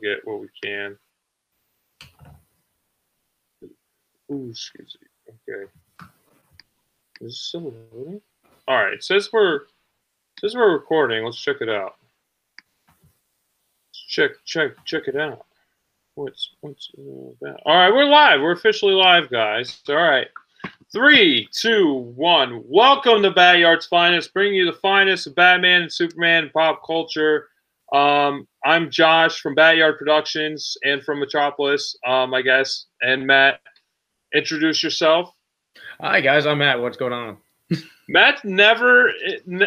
we'll get what we can. Ooh, excuse me. Okay. Is this still loading? All right. Since we're recording, let's check it out. Let's check it out. What's that? All right, we're live. We're officially live, guys. All right. 3, 2, 1. Welcome to Bat Yard's Finest, bringing you the finest of Batman and Superman and pop culture. I'm Josh from Bat Yard Productions and from Metropolis, I guess. And Matt, introduce yourself. Hi, guys. I'm Matt. What's going on? Matt never.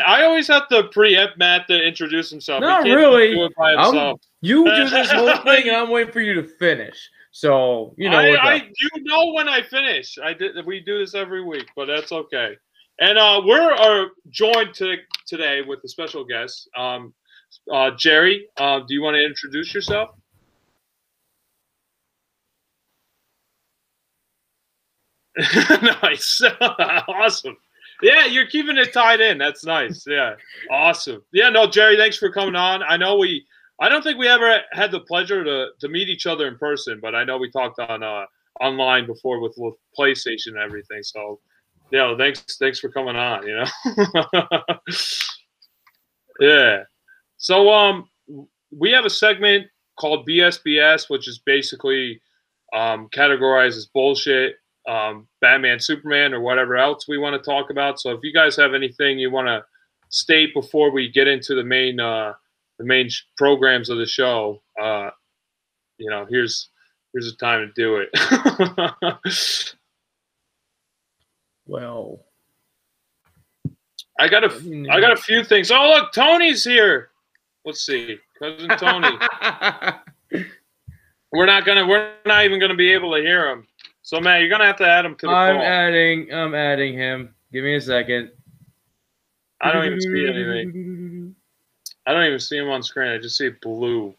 I always have to preempt Matt to introduce himself. Not really. Do it by himself. You do this whole thing, and I'm waiting for you to finish. So you know, you know when I finish. We do this every week, but that's okay. And we are joined today with a special guest, Jerry. Do you want to introduce yourself? Nice, awesome. Yeah, you're keeping it tied in. That's nice. Yeah, awesome. Yeah, no, Jerry, thanks for coming on. I don't think we ever had the pleasure to meet each other in person, but I know we talked on online before with PlayStation and everything. So, you know, thanks for coming on. You know, yeah. So we have a segment called BSBS, which is basically categorized as bullshit. Batman, Superman, or whatever else we want to talk about. So if you guys have anything you want to state before we get into the main programs of the show, you know, here's the time to do it. Well, I got a few things. Oh, look, Tony's here. Let's see, cousin Tony. We're not even gonna be able to hear him. So, Matt, you're going to add him to the call. I'm adding him. Give me a second. I don't even see anything. I don't even see him on screen. I just see blue.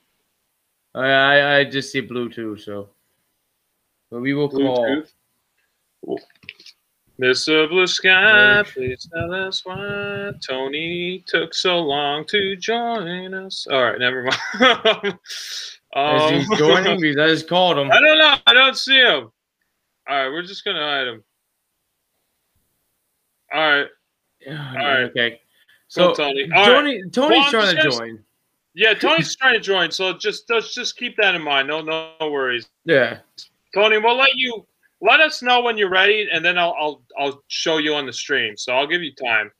I just see blue, too, so. But we will Bluetooth. Call. Mr. Blue Sky, please tell us why Tony took so long to join us. All right, never mind. Is he joining me? I just called him. I don't know. I don't see him. All right, we're just gonna hide him. All right. All right. Okay. So Tony. Tony's trying to join. Yeah, Tony's trying to join. So let's just keep that in mind. No worries. Yeah. Tony, we'll let us know when you're ready, and then I'll show you on the stream. So I'll give you time.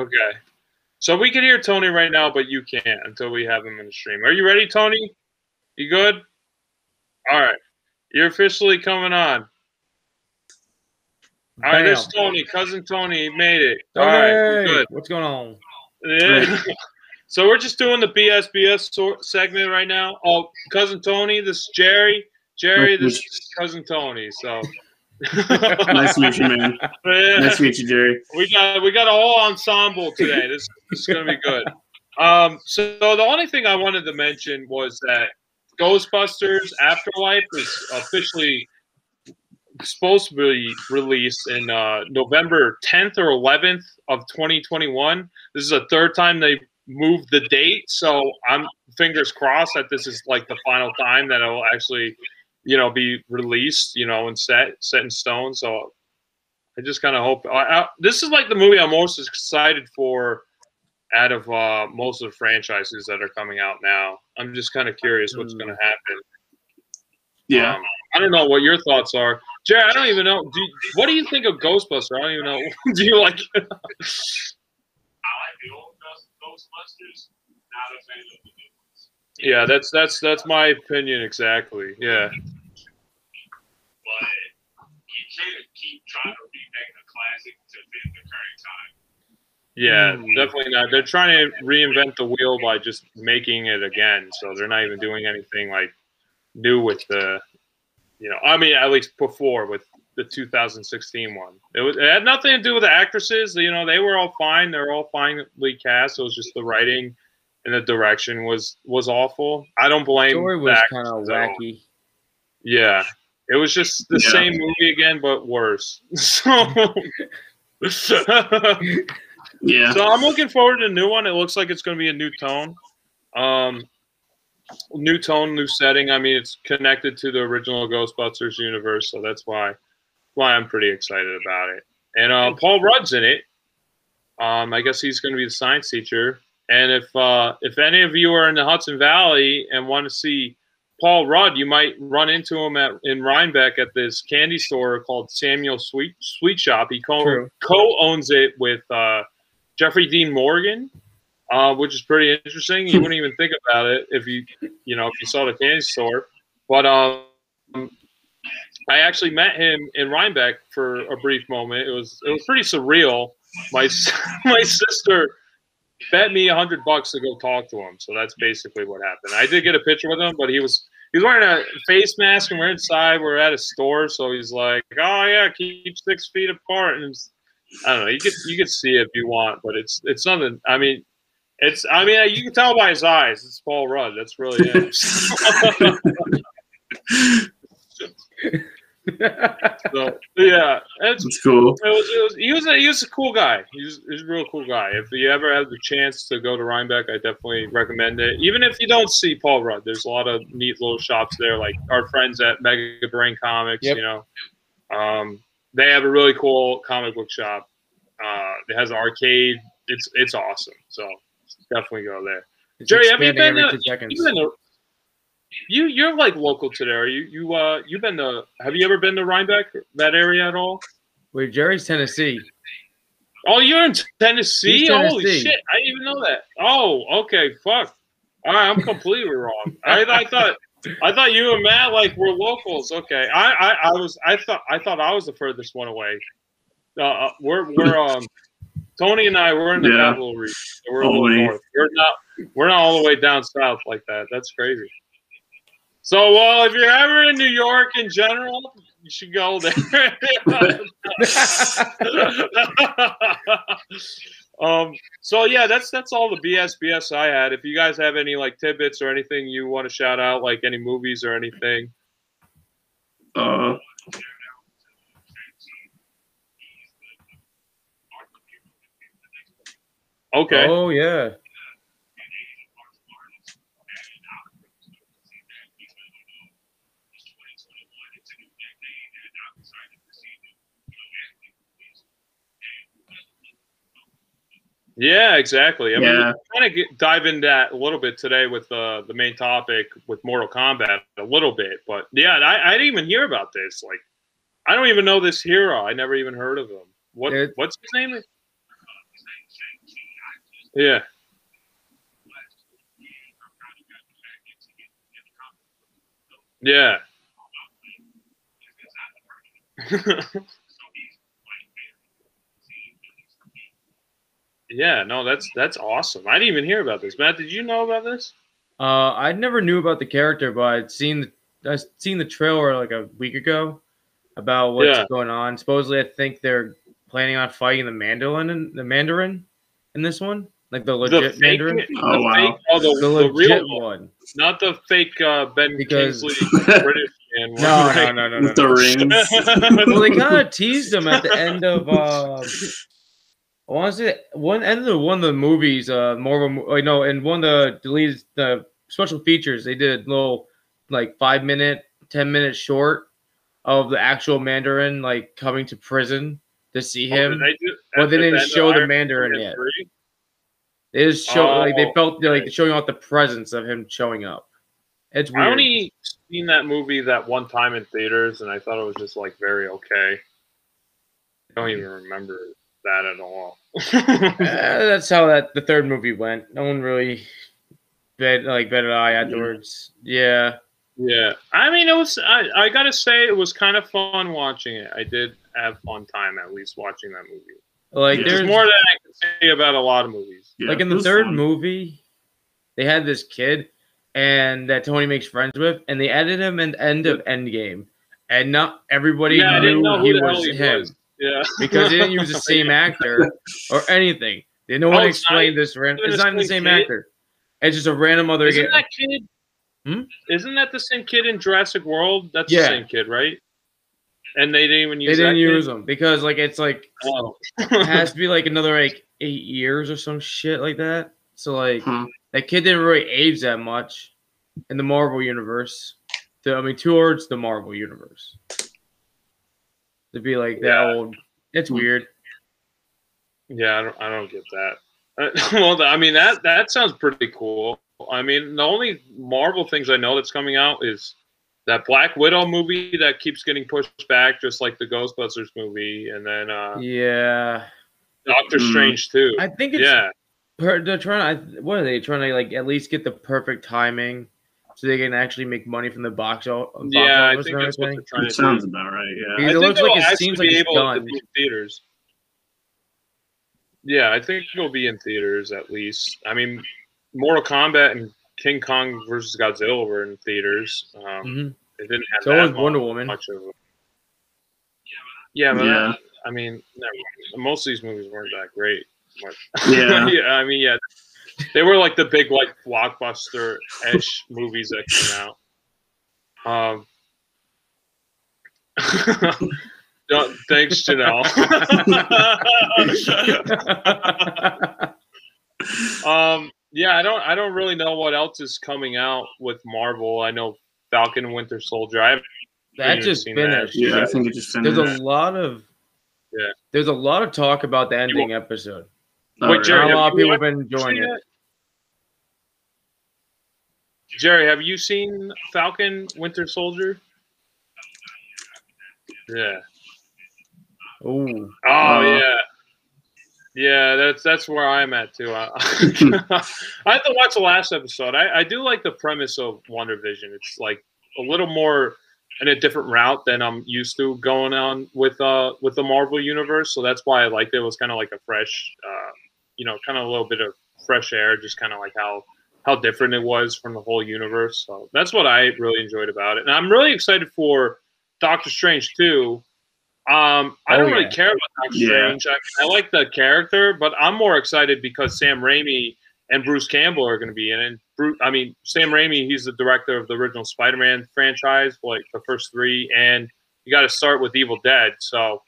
Okay. So we can hear Tony right now, but you can't until we have him in the stream. Are you ready, Tony? You good? All right, you're officially coming on. All right, there's Tony, cousin Tony, made it. All right, good. What's going on? Yeah. So we're just doing the BSBS segment right now. Oh, cousin Tony, this is Jerry. Jerry, this is cousin Tony. So nice to meet you, man. Yeah. Nice to meet you, Jerry. We got a whole ensemble today. This is gonna be good. So the only thing I wanted to mention was that Ghostbusters Afterlife is officially supposed to be released in November 10th or 11th of 2021. This is the third time they moved the date, so I'm fingers crossed that this is like the final time that it'll actually, you know, be released, you know, and set in stone. So I just kind of hope this is like the movie I'm most excited for out of most of the franchises that are coming out now. I'm just kind of curious what's going to happen. Yeah. I don't know what your thoughts are. Jared, I don't even know. What do you think of Ghostbusters? I don't even know. Do you like it? I like the old Ghostbusters. Not a fan of the new ones. Yeah, that's my opinion exactly. Yeah. But you can't keep trying to remake a classic to fit the current time. Yeah, definitely not. They're trying to reinvent the wheel by just making it again. So they're not even doing anything like new with the, you know, I mean, at least before with the 2016 one. It had nothing to do with the actresses. You know, they were all fine. They're all finely cast. It was just the writing and the direction was awful. I don't blame. The story was kind of wacky. Yeah, it was just the same movie again, but worse. So. Yeah. So I'm looking forward to a new one. It looks like it's going to be a new tone. New tone, new setting. I mean, it's connected to the original Ghostbusters universe, so that's why I'm pretty excited about it. And Paul Rudd's in it. I guess he's going to be the science teacher. And if any of you are in the Hudson Valley and want to see Paul Rudd, you might run into him in Rhinebeck at this candy store called Samuel Sweet Shop. He co-owns it with Jeffrey Dean Morgan, which is pretty interesting. You wouldn't even think about it if you saw the candy store. But I actually met him in Rhinebeck for a brief moment. It was pretty surreal. My sister bet me $100 to go talk to him, so that's basically what happened. I did get a picture with him, but he was wearing a face mask, and we're inside. We're at a store, so he's like, "Oh yeah, keep 6 feet apart." And I don't know. You could see it if you want, but it's nothing. I mean, you can tell by his eyes. It's Paul Rudd. That's really him. So yeah, it's cool. He was a cool guy. He's a real cool guy. If you ever have the chance to go to Rhinebeck, I definitely recommend it. Even if you don't see Paul Rudd, there's a lot of neat little shops there. Like our friends at Mega Brain Comics, yep. They have a really cool comic book shop. It has an arcade. It's awesome. So definitely go there. It's Jerry, have you been to? You're like local today. Are have you ever been to Rhinebeck, that area at all? Well, Jerry's Tennessee. Oh, you're in Tennessee? Holy shit. I didn't even know that. Oh, okay. Fuck. All right, I'm completely wrong. I thought you and Matt were locals. Okay. I thought I was the furthest one away. Tony and I were in the capital region. We're all the way north. We're not all the way down south like that. That's crazy. So, well, if you're ever in New York in general, you should go there. So, yeah, that's all the BSBS I had. If you guys have any, tidbits or anything you want to shout out, any movies or anything. Okay. Oh, yeah. Yeah, exactly. I mean, we're kind of dive into that a little bit today with the main topic with Mortal Kombat a little bit. But, yeah, I didn't even hear about this. I don't even know this hero. I never even heard of him. What's his name? Yeah. Yeah. Yeah, no, that's awesome. I didn't even hear about this. Matt, did you know about this? I never knew about the character, but I'd seen the trailer a week ago about what's going on. Supposedly, I think they're planning on fighting the Mandarin in this one, the legit Mandarin. Oh wow, the legit one, not the fake Ben Kingsley British man. No. With the rings. Well, they kind of teased him at the end of. I want to say one of the movies, in one of the deleted special features, they did a little 5 minute, 10 minute short of the actual Mandarin coming to prison to see him, but they didn't show the Mandarin yet. They just showed they felt showing off the presence of him showing up. It's weird. I only seen that movie that one time in theaters, and I thought it was just very okay. I don't even remember that at all. That's how the third movie went. No one really bet an eye afterwards. Yeah. I mean, it was. I gotta say, it was kind of fun watching it. I did have fun time at least watching that movie. There's more that I can say about a lot of movies. Yeah, in the third movie, they had this kid and that Tony makes friends with, and they added him at the end of Endgame, and not everybody knew he was him. Yeah, because they didn't use the same actor or anything. They no one explained this random. It's not the same actor. It's just a random other. Isn't that kid? Isn't that the same kid in Jurassic World? That's the same kid, right? And they didn't even use them. They didn't use them because, like, it's like, oh. It has to be like another like 8 years or some shit like that. So, like, that kid didn't really age that much in the Marvel universe. I mean, towards the Marvel universe. To be like that old. It's weird. Yeah, I don't get that. Well, I mean, that sounds pretty cool. I mean, the only Marvel things I know that's coming out is that Black Widow movie that keeps getting pushed back, just like the Ghostbusters movie, and then Doctor Strange too. I think it's they're trying to, what are they trying to, like, at least get the perfect timing so they can actually make money from the box office. I think that's what they're trying to do. Sounds about right. Yeah, I think looks like it seems like it's done. To theaters. Yeah, I think it'll be in theaters at least. I mean, Mortal Kombat and King Kong vs Godzilla were in theaters. They didn't have so that Wonder Woman. Much of a... Yeah, but yeah. I mean, most of these movies weren't that great. Yeah. I mean, yeah, they were like the big, like, blockbuster-ish movies that came out. No, thanks, Janelle. Yeah, I don't really know what else is coming out with Marvel. I know Falcon and Winter Soldier. I haven't just finished. That. Yeah, I think it just finished. There's a lot of There's a lot of talk about the ending episode. Wait, Jerry, a lot of people have been enjoying it. Jerry, have you seen Falcon Winter Soldier? Yeah. Ooh. Oh, yeah, that's where I'm at too. I have to watch the last episode. I do like the premise of WandaVision. It's like a little more in a different route than I'm used to going on with the Marvel universe. So that's why I liked it. It was kind of like a fresh, kind of a little bit of fresh air, just kind of like how different it was from the whole universe. So that's what I really enjoyed about it, and I'm really excited for Doctor Strange too. I don't really care about Doctor Strange. I mean, I like the character, but I'm more excited because Sam Raimi and Bruce Campbell are going to be in it. And Sam Raimi, he's the director of the original Spider-Man franchise, like the first three, and you got to start with Evil Dead. So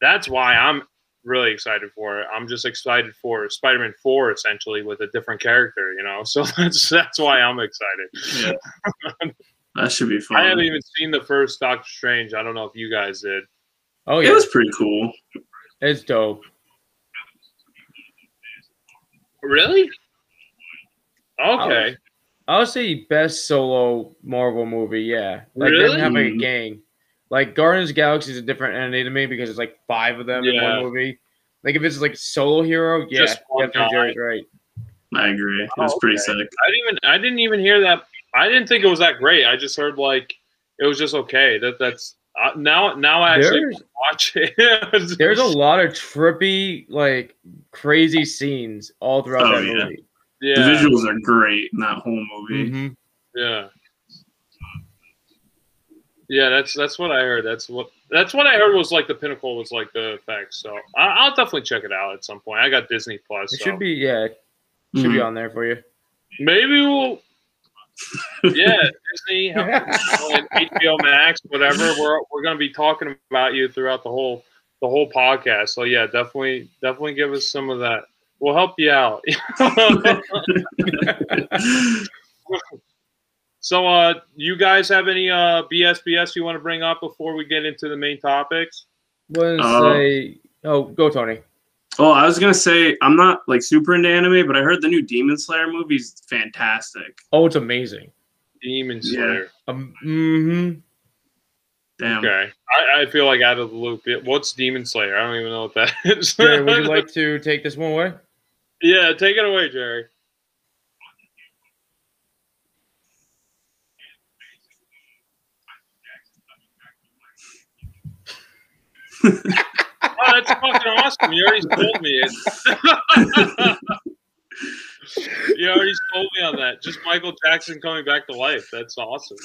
that's why I'm really excited for it. I'm just excited for Spider-Man 4, essentially, with a different character, you know? So that's why I'm excited. Yeah. That should be fun. I haven't even seen the first Doctor Strange. I don't know if you guys did. Oh, yeah. It was pretty cool. It's dope. Really? Okay. I'll say best solo Marvel movie, yeah. Like, really? Them having a gang. Like, Guardians of the Galaxy is a different entity to me because it's like 5 of them in one movie. Like, if it's like solo hero, yeah, definitely Jerry's right. I agree. It was pretty sick. I didn't even hear that. I didn't think it was that great. I just heard, like, it was just okay. That's now I actually watch it. There's a lot of trippy, like, crazy scenes all throughout that movie. Yeah. The visuals are great in that whole movie. Mm-hmm. Yeah. Yeah, that's what I heard. That's what I heard was, like, the pinnacle was, like, the effects. So I'll definitely check it out at some point. I got Disney Plus. It should be it should be on there for you. Maybe we'll. Yeah, Disney, HBO Max, whatever. We're gonna be talking about you throughout the whole podcast. So yeah, definitely give us some of that. We'll help you out. So, you guys have any BSBS you want to bring up before we get into the main topics? Go Tony. Oh, I was going to say, I'm not, like, super into anime, but I heard the new Demon Slayer movie is fantastic. Oh, it's amazing. Demon Slayer. Yeah. Damn. Okay. I feel like out of the loop. What's Demon Slayer? I don't even know what that is. Jerry, would you like to take this one away? Yeah, take it away, Jerry. Oh, that's fucking awesome. You already sold me it. You already sold me on that. Just Michael Jackson coming back to life. That's awesome.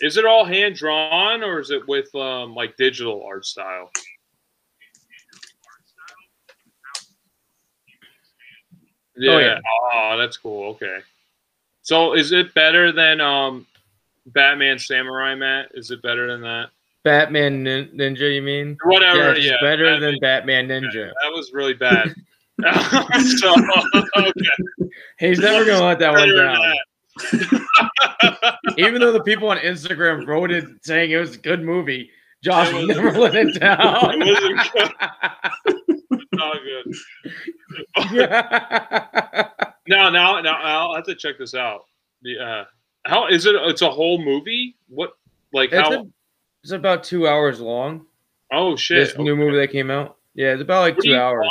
Is it all hand-drawn, or is it with, like, digital art style? Yeah. Oh, yeah. Oh, that's cool. Okay. So is it better than Batman Samurai, Matt? Is it better than that? Batman Ninja, you mean? Whatever, yeah. It's better than Batman Ninja. That was really bad. So, okay. He's never going to let that one down. Even though the people on Instagram voted saying it was a good movie, Josh never let it down. It wasn't good. It's not good. Now, I'll have to check this out. How is it? It's a whole movie? What? Like how? It's about 2 hours long. Oh shit! This new movie that came out. Yeah, it's about like 2 hours.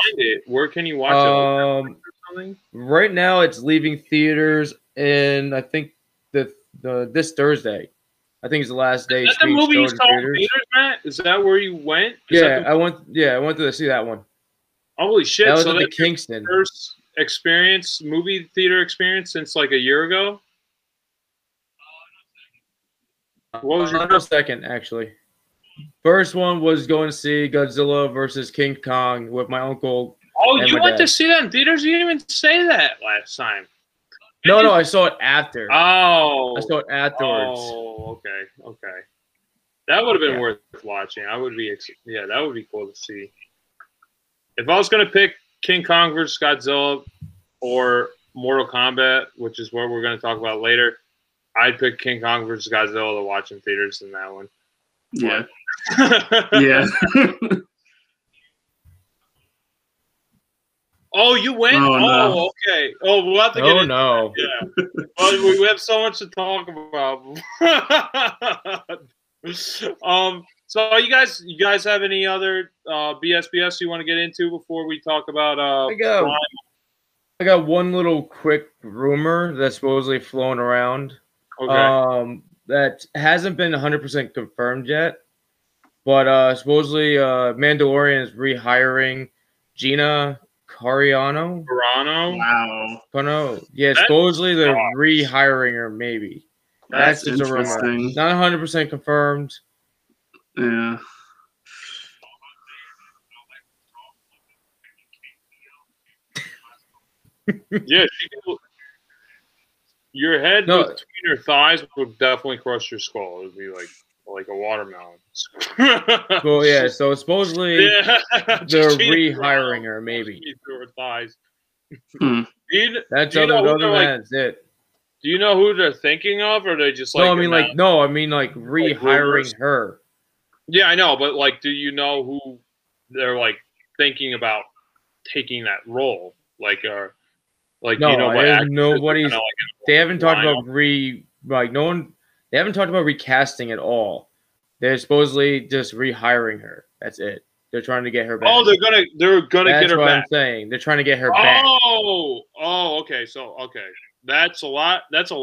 Where can you watch it? Right now, it's leaving theaters, and I think this Thursday, I think it's the last day. Is that the movie you saw in theaters, Matt? Is that where you went? Yeah, I went to see that one. Holy shit! That was at the Kingston. First experience, movie theater experience since like a year ago. What was your second, actually? First one was going to see Godzilla versus King Kong with my uncle. Oh, you went to see that in theaters? You didn't even say that last time. No, I saw it after. Oh. I saw it afterwards. Oh, okay. That would have been worth watching. That would be cool to see. If I was going to pick King Kong versus Godzilla or Mortal Kombat, which is what we're going to talk about later, I'd pick King Kong versus Godzilla to watch in theaters than that one. Yeah. Yeah. Oh, you went? Oh, no. Okay. Oh, we'll have to get into that. Yeah. Well, we have so much to talk about. So you guys have any other BSBS you want to get into before we talk about I got one little quick rumor that's supposedly flown around. Okay. That hasn't been 100% confirmed yet, but supposedly Mandalorian is rehiring Gina Carano. Wow. Carano. Yeah, supposedly they're rehiring her, maybe. That's just a rumor. Not 100% confirmed. Yeah. Yeah, she could. Your head between your thighs would definitely crush your skull. It would be like a watermelon. Well, yeah. So supposedly they're rehiring her, maybe. Through her thighs. That's it. Do you know who they're thinking of, or are they just like? No, I mean like rehiring her. Yeah, I know, but do you know who they're thinking about taking that role? They haven't talked about they haven't talked about recasting at all. They're supposedly just rehiring her. That's it. They're trying to get her back. Oh, they're gonna get her back. That's what I'm saying. They're trying to get her back. Oh, okay. So, okay, that's a lot better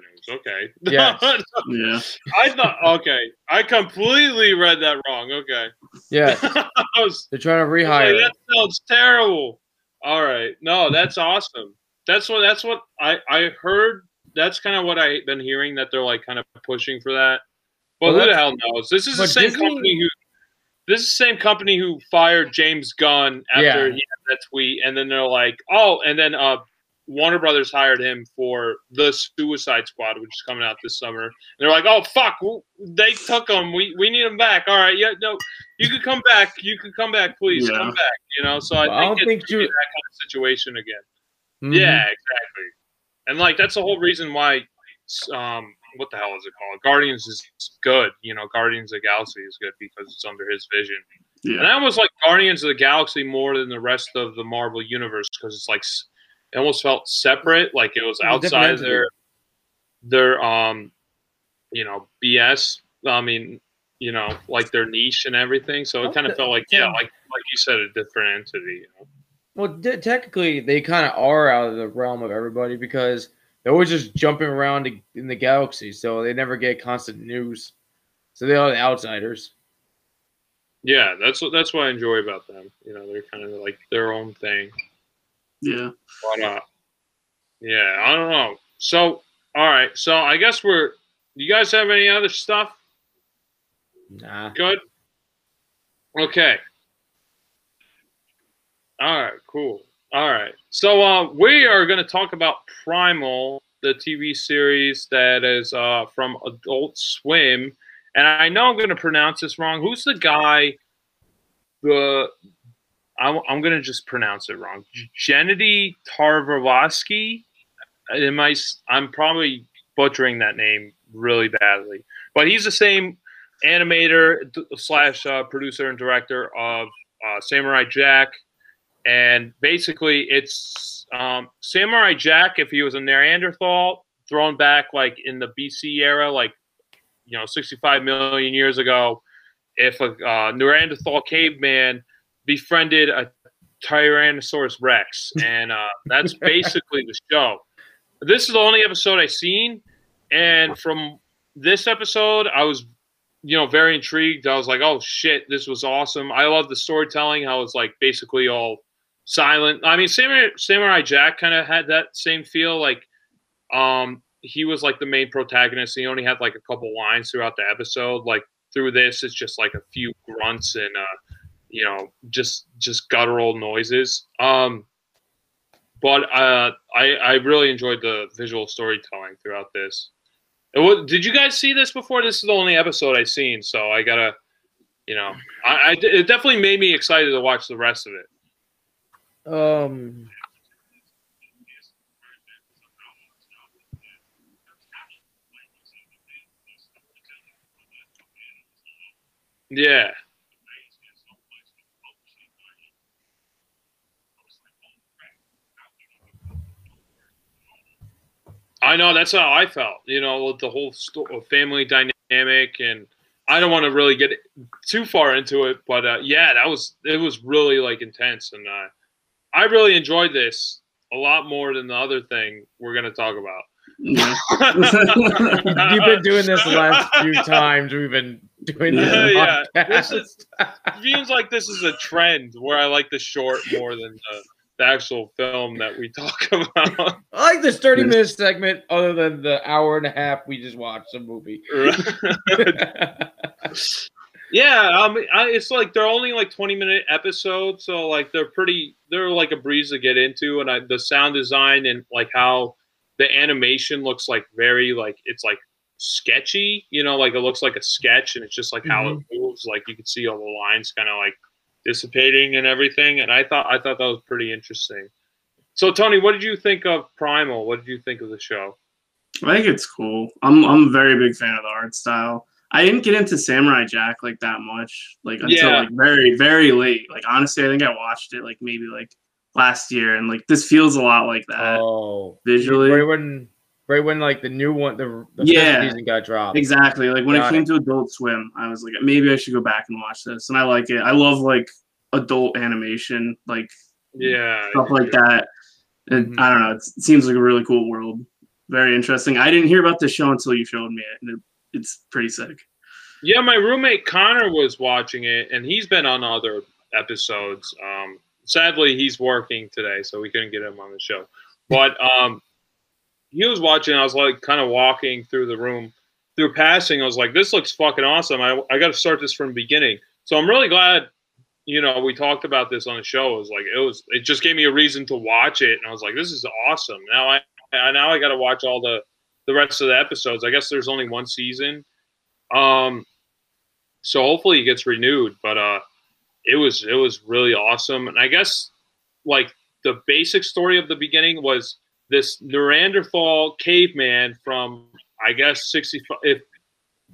news. Okay. Yes. Yeah. I thought. Okay, I completely read that wrong. Okay. Yeah. They're trying to rehire. That sounds terrible. All right. No, that's awesome. That's what I heard. That's kind of what I've been hearing, that they're kind of pushing for that. But who the hell knows? This is the same company who fired James Gunn after he had that tweet, and then they're like, oh, and then Warner Brothers hired him for The Suicide Squad, which is coming out this summer. And they're like, oh fuck, they took him. We need him back. All right, yeah, no, you could come back. You could come back, please. Yeah. Come back. You know, so I think that kind of situation again. Mm-hmm. Yeah, exactly. And that's the whole reason why. What the hell is it called? Guardians is good. You know, Guardians of the Galaxy is good because it's under his vision. Yeah. And I almost like Guardians of the Galaxy more than the rest of the Marvel universe because it's like. It almost felt separate, like it was outside of their you know, BS. I mean, you know, like their niche and everything. So it kind of felt like, like you said, a different entity. You know? Well, technically, they kind of are out of the realm of everybody because they're always just jumping around in the galaxy, so they never get constant news. So they are the outsiders. Yeah, that's what I enjoy about them. You know, they're kind of like their own thing. Yeah. But, yeah, I don't know. So, all right. So, I guess you guys have any other stuff? Nah. Good? Okay. All right, cool. All right. So we are going to talk about Primal, the TV series that is from Adult Swim. And I know I'm going to pronounce this wrong. Who's the guy? I'm going to just pronounce it wrong. Gennady Tartakovsky. I'm probably butchering that name really badly. But he's the same animator slash producer and director of Samurai Jack. And basically it's Samurai Jack, if he was a Neanderthal, thrown back like in the BC era, like, you know, 65 million years ago. If a Neanderthal caveman befriended a Tyrannosaurus Rex. And that's basically the show. This is the only episode I've seen. And from this episode, I was, you know, very intrigued. I was like, oh, shit, this was awesome. I love the storytelling, how it's, like, basically all silent. I mean, Samurai Jack kind of had that same feel. Like, he was, like, the main protagonist. He only had, like, a couple lines throughout the episode. Like, through this, it's just, like, a few grunts and, you know, just guttural noises. But I really enjoyed the visual storytelling throughout this. Did you guys see this before? This is the only episode I've seen, so I gotta, you know, it definitely made me excited to watch the rest of it. Yeah. I know, that's how I felt, you know, with the whole family dynamic, and I don't want to really get too far into it, but yeah, it was really like intense, and I really enjoyed this a lot more than the other thing we're gonna talk about. Yeah. You've been doing this the last few times we've been doing this. Yeah. Seems like this is a trend where I like the short more than the actual film that we talk about. I like this 30-minute segment other than the hour and a half we just watched a movie. Yeah, it's like they're only like 20-minute episodes, so like they're like a breeze to get into, and the sound design and like how the animation looks like very like it's like sketchy, you know, like it looks like a sketch, and it's just like how it moves, like you can see all the lines kind of like dissipating and everything, and I thought that was pretty interesting. So Tony, what did you think of Primal? What did you think of the show? I think it's cool. I'm a very big fan of the art style. I didn't get into Samurai Jack like that much, like until like very, very late. Like honestly, I think I watched it like maybe like last year, and like this feels a lot like that. Oh, visually. Right when like the new one, the first season got dropped. Exactly. Like when it came to Adult Swim, I was like, maybe I should go back and watch this. And I like it. I love like adult animation, like stuff like that. And I don't know. It seems like a really cool world. Very interesting. I didn't hear about this show until you showed me it, and it's pretty sick. Yeah, my roommate Connor was watching it, and he's been on other episodes. Sadly, he's working today, so we couldn't get him on the show. But he was watching. I was like, kind of walking through the room, I was like, "This looks fucking awesome. I got to start this from the beginning." So I'm really glad, you know, we talked about this on the show. It was like it just gave me a reason to watch it, and I was like, "This is awesome." Now I got to watch all the rest of the episodes. I guess there's only one season, so hopefully it gets renewed. But it was really awesome, and I guess like the basic story of the beginning was this Neanderthal caveman from, I guess, 65, if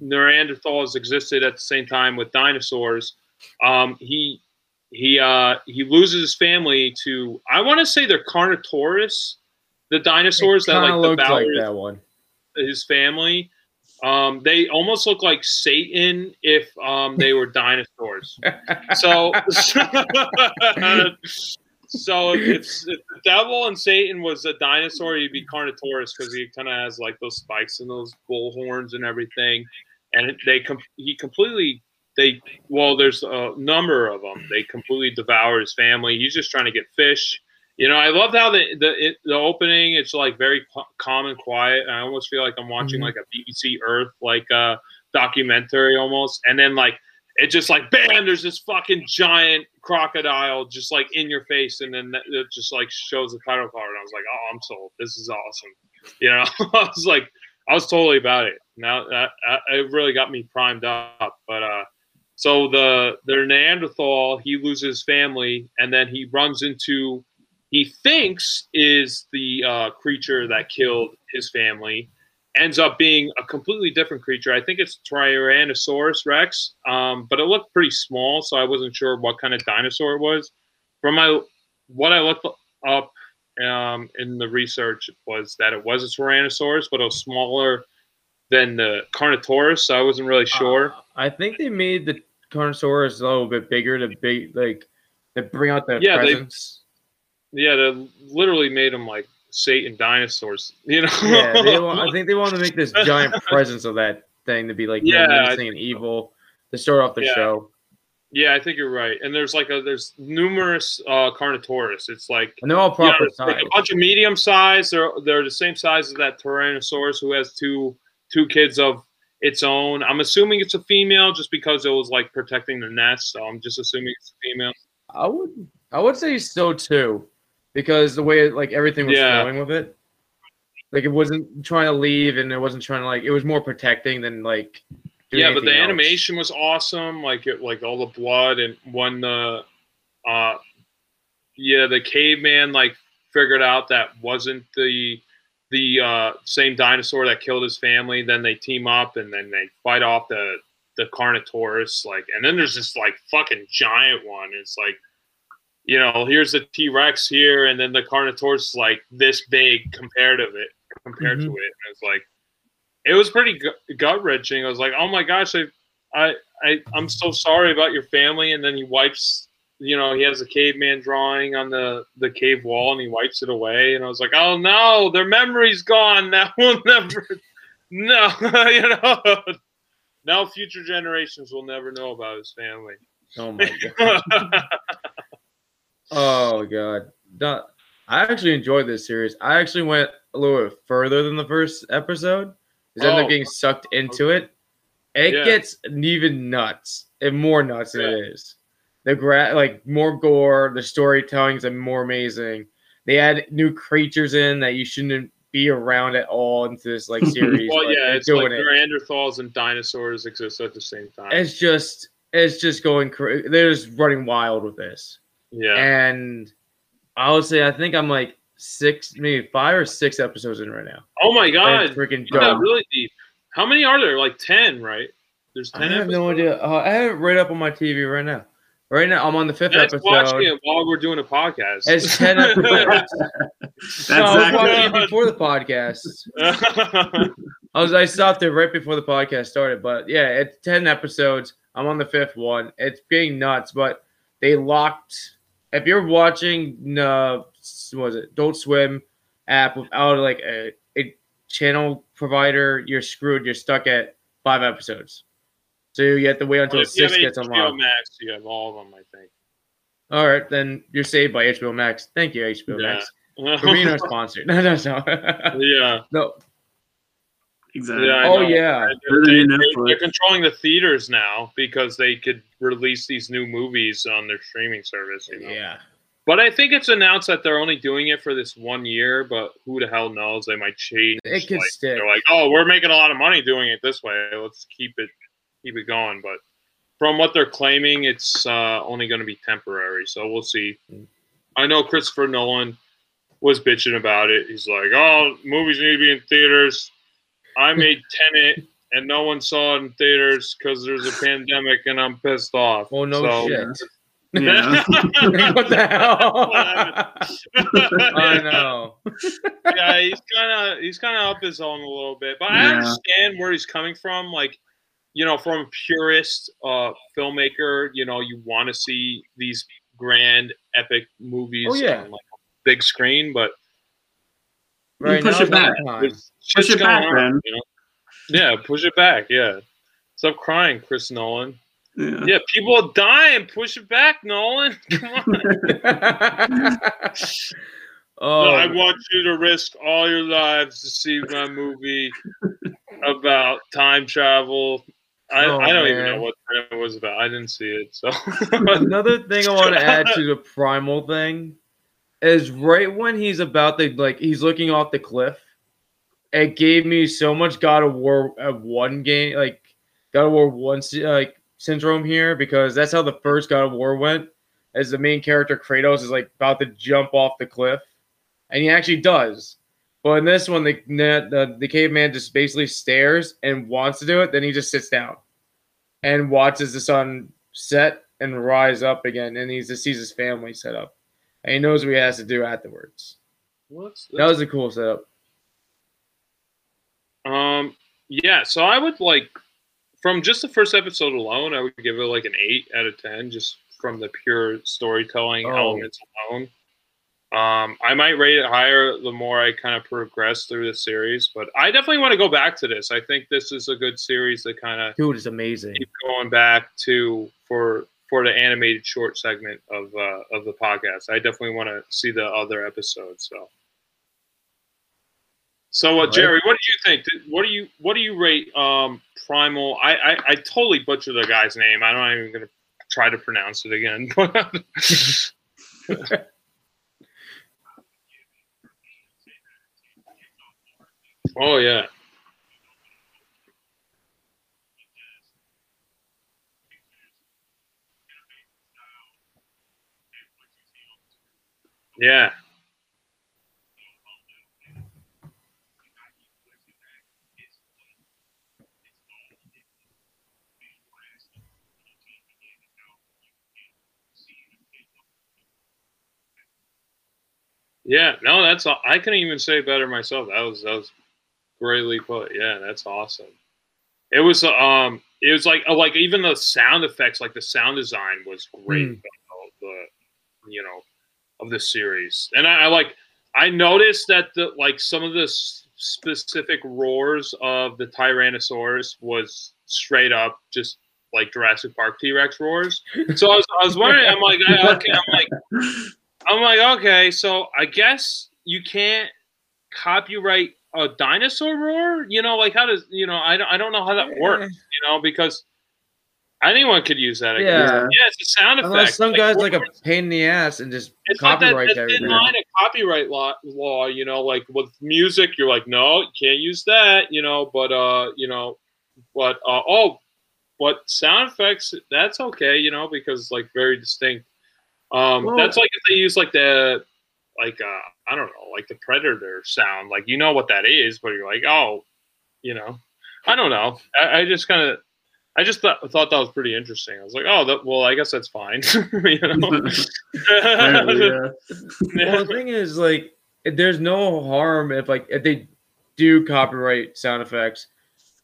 Neanderthals existed at the same time with dinosaurs, he loses his family to, I want to say they're Carnotaurus, the dinosaurs that like devoured that one. His family. They almost look like Satan if they were dinosaurs. So if the devil and Satan was a dinosaur, he'd be Carnotaurus, because he kind of has like those spikes and those bull horns and everything. And there's a number of them. They completely devour his family. He's just trying to get fish. You know, I loved how the opening. It's like very calm and quiet. And I almost feel like I'm watching like a BBC Earth like documentary almost. And then like It's just like, bam, there's this fucking giant crocodile just like in your face. And then it just like shows the title card. And I was like, oh, I'm sold. This is awesome. You know, I was like, I was totally about it. Now it really got me primed up. But so the Neanderthal, he loses family, and then he runs into, he thinks is the creature that killed his family, ends up being a completely different creature. I think it's Tyrannosaurus Rex, but it looked pretty small, so I wasn't sure what kind of dinosaur it was. From what I looked up in the research was that it was a Tyrannosaurus, but it was smaller than the Carnotaurus, so I wasn't really sure. I think they made the Carnotaurus a little bit bigger to big, like, to bring out that presence. They literally made them like Satan dinosaurs, you know. Yeah, I think they want to make this giant presence of that thing to be like, menacing and evil to start off the show. Yeah, I think you're right. And there's like there's numerous Carnotaurus. It's like, and they're all proper size. Like a bunch of medium size. They're the same size as that Tyrannosaurus, who has two kids of its own. I'm assuming it's a female, just because it was like protecting the nest. So I'm just assuming it's a female. I would say so too. Because the way everything was going with it, it wasn't trying to leave, and it wasn't trying to it was more protecting than But the animation was awesome, like all the blood, and when the the caveman figured out that wasn't the same dinosaur that killed his family. Then they team up and then they fight off the Carnotaurus, and then there's this fucking giant one. It's like, you know, here's the T-Rex here, and then the Carnotaurus is this big compared to it. And it's it was pretty gut-wrenching. I was like, oh my gosh, I'm so sorry about your family. And then he wipes, you know, he has a caveman drawing on the cave wall, and he wipes it away. And I was like, oh no, their memory's gone. That will never, no, you know, now future generations will never know about his family. Oh my God. Oh God. I actually enjoyed this series. I actually went a little bit further than the first episode. I ended up getting sucked into it. It gets even nuts, and more nuts than it is. The more gore, the storytelling's more amazing. They add new creatures in that you shouldn't be around at all into this series. It's doing Neanderthals and dinosaurs exist at the same time. It's just going crazy. They're just running wild with this. Yeah, and I would say I think I'm maybe 5 or 6 episodes in right now. Oh my God, that's freaking dope. Really deep. How many are there? 10, right? There's 10. I have no idea. I have it right up on my TV right now. Right now, I'm on the 5th episode. Watching it while we're doing a podcast. It's 10 episodes. Before the podcast. I stopped it right before the podcast started, but yeah, it's 10 episodes. I'm on the 5th one. It's being nuts, but. They locked. If you're watching, what was it, Adult Swim app without a channel provider, you're screwed. You're stuck at 5 episodes, so you have to wait until 6 gets online. HBO Max, you have all of them, I think. All right, then you're saved by HBO Max. Thank you, HBO Max, for being our sponsor. No. Yeah. No. Exactly. Yeah, they're controlling the theaters now because they could release these new movies on their streaming service. You know? Yeah. But I think it's announced that they're only doing it for this 1 year, but who the hell knows? They might change. It could stick. They're like, oh, we're making a lot of money doing it this way. Let's keep it going. But from what they're claiming, it's only going to be temporary. So we'll see. I know Christopher Nolan was bitching about it. He's like, oh, movies need to be in theaters. I made Tenet, and no one saw it in theaters because there's a pandemic, and I'm pissed off. Oh, shit. Yeah. What the hell? I know. Yeah, he's kind of up his own a little bit. But I understand where he's coming from. You know, from a purist filmmaker, you know, you want to see these grand, epic movies on big screen, but right push it back. Push it back, man. You know? Yeah, push it back. Yeah. Stop crying, Chris Nolan. Yeah, people are dying. Push it back, Nolan. Come on. I want you to risk all your lives to see my movie about time travel. I don't even know what it was about. I didn't see it. So another thing I want to add to the Primal thing is right when he's about the he's looking off the cliff. It gave me so much God of War God of War 1 syndrome here, because that's how the first God of War went. As the main character Kratos is about to jump off the cliff, and he actually does. But in this one, the caveman just basically stares and wants to do it. Then he just sits down and watches the sun set and rise up again. And he just sees his family set up, and he knows what he has to do afterwards. That was a cool setup. Yeah. So I would from just the first episode alone, I would give it an 8 out of 10, just from the pure storytelling elements alone. I might rate it higher the more I kind of progress through the series, but I definitely want to go back to this. I think this is a good series to kind of Dude, it's amazing. Keep going back to for the animated short segment of the podcast. I definitely want to see the other episodes. So Jerry, what do you think? What do you rate Primal? I totally butchered the guy's name. I'm not even gonna try to pronounce it again. Oh, yeah. Yeah. Yeah, no, that's all. I couldn't even say better myself. That was greatly put. Yeah, that's awesome. It was like even the sound effects, the sound design was great. Of the series, and I noticed that some of the specific roars of the Tyrannosaurus was straight up just like Jurassic Park T-Rex roars. So I was wondering. I'm like, okay, so I guess you can't copyright a dinosaur roar? How does, I don't know how that works, because anyone could use that. Yeah, it's a sound effect. Unless some guy's a pain in the ass and just copyright that. It's in line of copyright law, with music, you're no, you can't use that, but sound effects, that's okay, because it's very distinct. That's if they use I don't know, the Predator sound, what that is, but you're I don't know. I just thought that was pretty interesting. I was I guess that's fine. Well, the thing is, there's no harm if they do copyright sound effects,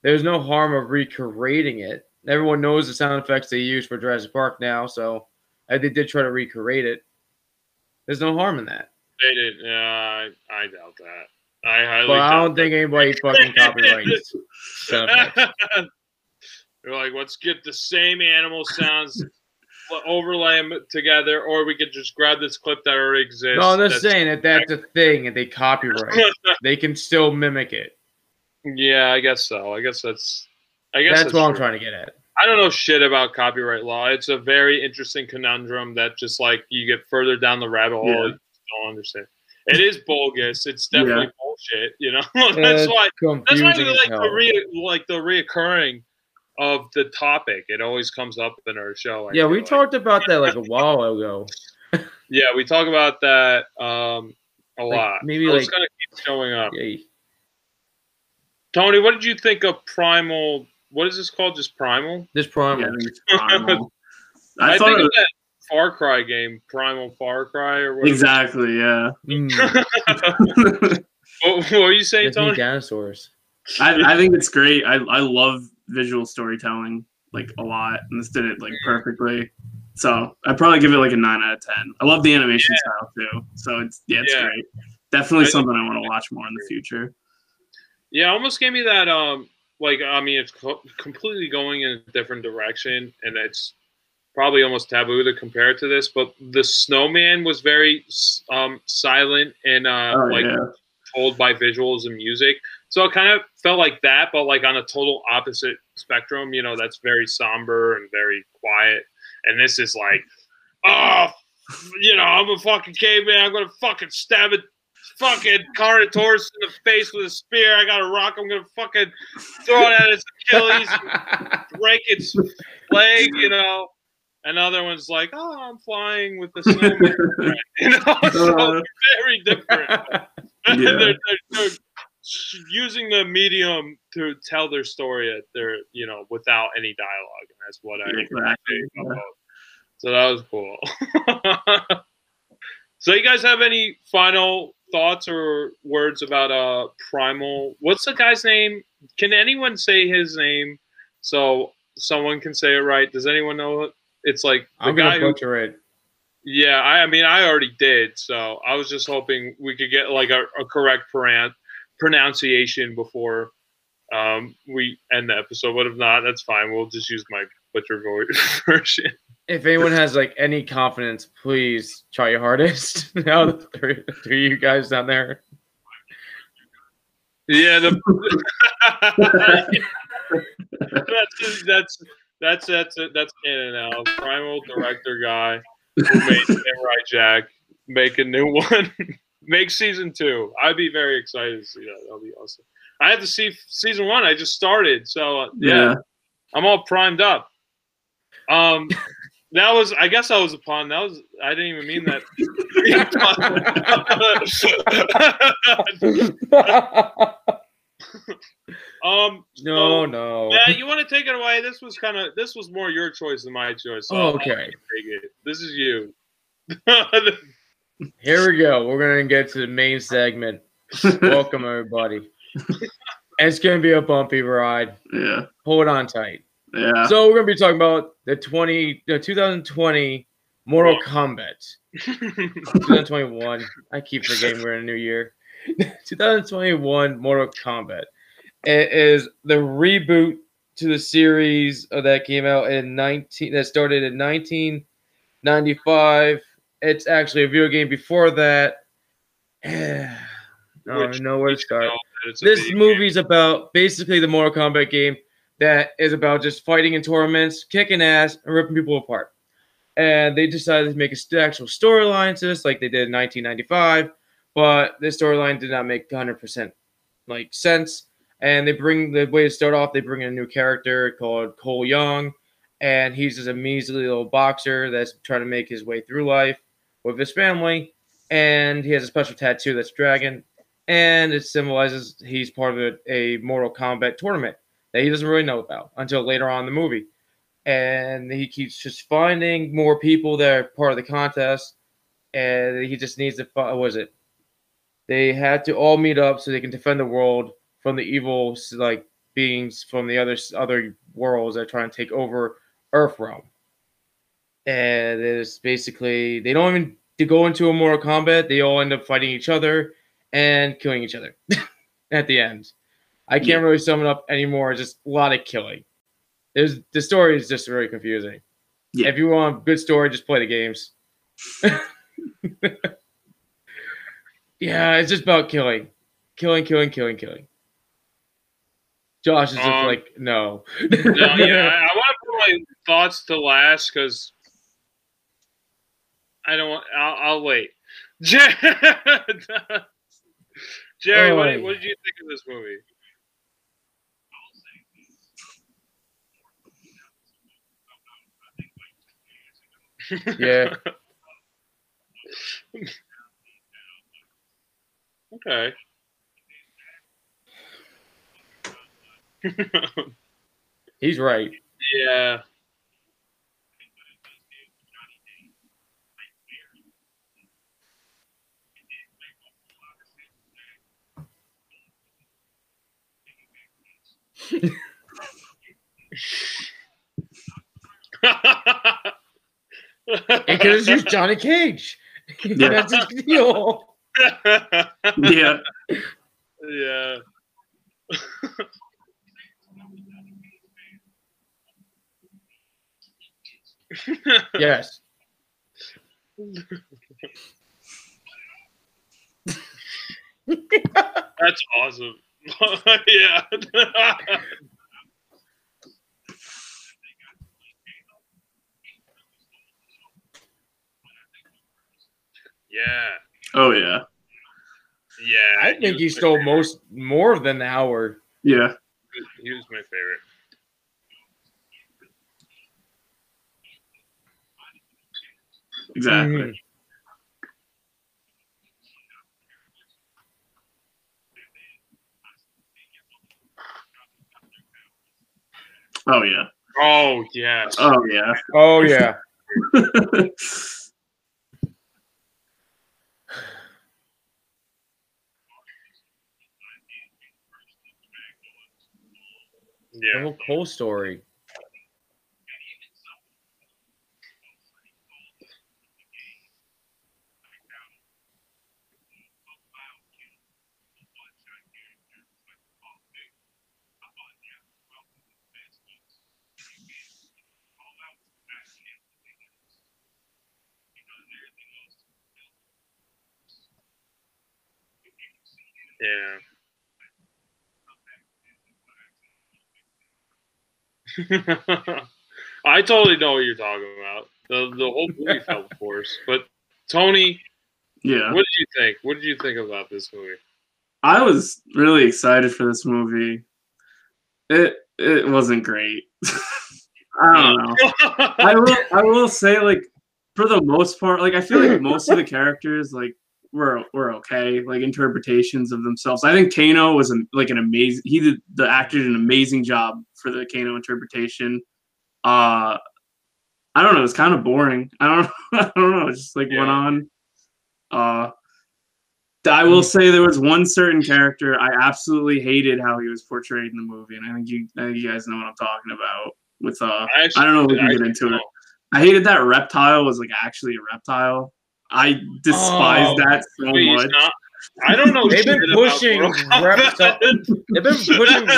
there's no harm of recreating it. Everyone knows the sound effects they use for Jurassic Park now, so they did try to recreate it. There's no harm in that. They did. I doubt that. I don't think anybody fucking copyrights. They're let's get the same animal sounds, overlay them together, or we could just grab this clip that already exists. No, they're saying that that's a thing and they copyright. They can still mimic it. Yeah, I guess so. I guess that's what I'm trying to get at. I don't know shit about copyright law. It's a very interesting conundrum that just you get further down the rabbit hole. Yeah. You don't understand. It is bogus. It's definitely bullshit. That's why we the reoccurring of the topic. It always comes up in our show. We talked about that a while ago. Yeah, we talk about that a lot. Maybe it's gonna keep showing up. Yeah. Tony, what did you think of Primal? What is this called? Just Primal? This Primal. Yeah, Primal. I thought of that Far Cry game, Primal Far Cry or whatever. Exactly, yeah. What were you saying, Tony? Dinosaurs. I think it's great. I love visual storytelling a lot, and this did it perfectly. So I'd probably give it a 9 out of 10. I love the animation style too. So it's great. Definitely something I want to watch more in the future. Yeah, almost gave me that it's completely going in a different direction, and it's probably almost taboo to compare it to this, but The Snowman was very silent and told by visuals and music. So it kind of felt like that, but like on a total opposite spectrum. You know, that's very somber and very quiet. And this is like, oh, you know, I'm a fucking caveman. I'm going to fucking stab a fucking Carnotaurus in the face with a spear. I got a rock. I'm going to fucking throw it at its Achilles and break its leg, you know. Another one's like, oh, I'm flying with the snowman. You know, so very different. Yeah. They're using the medium to tell their story at their, you know, without any dialogue. And that's what I about. So that was cool. So you guys have any final thoughts or words about Primal? What's the guy's name? Can anyone say his name so someone can say it right? Does anyone know it? It's like the I'm guy gonna butcher it. Yeah, I mean, I already did. So I was just hoping we could get like a correct pronunciation before we end the episode. But if not, that's fine. We'll just use my butcher voice version. If anyone has like any confidence, please try your hardest. Now, three you guys down there. Yeah, that's canon now. Primal director guy who made Samurai Jack make a new one. Make season 2. I'd be very excited to see that. That'll be awesome. I have to see season 1. I just started, so yeah, I'm all primed up. That was, I guess, I was a pawn. That was, I didn't even mean that. No. Yeah, you want to take it away? This was more your choice than my choice. So okay. This is you. Here we go. We're gonna get to the main segment. Welcome everybody. It's gonna be a bumpy ride. Yeah. Hold on tight. Yeah. So we're gonna be talking about the 2020 Mortal Kombat. 2021. I keep forgetting we're in a new year. 2021 Mortal Kombat. It is the reboot to the series that came out in started in 1995. It's actually a video game before that. I don't even know where to start. This movie's about basically the Mortal Kombat game that is about just fighting in tournaments, kicking ass, and ripping people apart. And they decided to make an actual storyline to this, like they did in 1995. But this storyline did not make 100% like sense. And they bring in a new character called Cole Young. And he's just a measly little boxer that's trying to make his way through life with his family. And he has a special tattoo that's a dragon. And it symbolizes he's part of a Mortal Kombat tournament that he doesn't really know about until later on in the movie. And he keeps just finding more people that are part of the contest. And he just needs to find, what was it? They had to all meet up so they can defend the world from the evil like beings from the other worlds that are trying to take over Earthrealm. And it's basically they don't even to go into a Mortal Kombat. They all end up fighting each other and killing each other at the end. I can't really sum it up anymore. It's just a lot of killing. The story is just really confusing. Yeah. If you want a good story, just play the games. Yeah, it's just about killing. Killing, killing, killing, killing. Josh is just like, no. No, yeah, I want to put my thoughts to last because I don't want, I'll wait. Jerry, what did you think of this movie? Yeah. Okay. He's right. Yeah. It could have used Johnny Cage. Yeah. That's his deal. Yeah. Yeah. Yes. That's awesome. Yeah. Yeah. Oh yeah. Yeah. I think he stole more than Howard. Yeah. He was my favorite. Exactly. Mm-hmm. Oh yeah. Oh yeah. Oh yeah. Oh yeah. Yeah. The whole Cole story. Yeah. I totally know what you're talking about. The whole movie fell force. But Tony, yeah, what did you think? What did you think about this movie? I was really excited for this movie. It wasn't great. I don't know. I will say, like, for the most part, like, I feel like most of the characters, like, were okay, like, interpretations of themselves. I think Kano was an amazing. The actor did an amazing job for the Kano interpretation. I don't know. It's kind of boring. I don't know. It just went on. I will say there was one certain character I absolutely hated how he was portrayed in the movie, and I think you guys know what I'm talking about. With I don't know if we can get into it. I hated that Reptile was actually a reptile. I despise that so much. I don't know. They've been pushing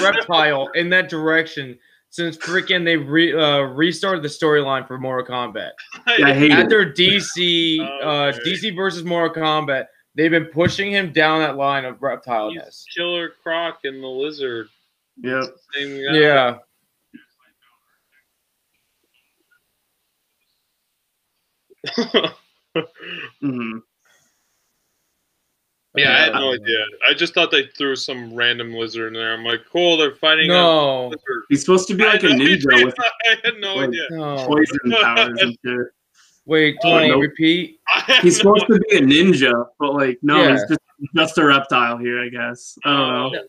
Reptile in that direction since freaking they restarted the storyline for Mortal Kombat. I hate it. DC, DC versus Mortal Kombat, they've been pushing him down that line of reptileness. Killer Croc and the Lizard. Yep. Yeah. Yeah. Mm-hmm. Yeah, I had no idea. I just thought they threw some random lizard in there. I'm like, cool, they're fighting. No, a lizard. He's supposed to be like a ninja. I had no idea. Poison powers and shit. Wait, Tony, repeat. He's supposed to be a ninja, but he's just a reptile here, I guess. I don't know.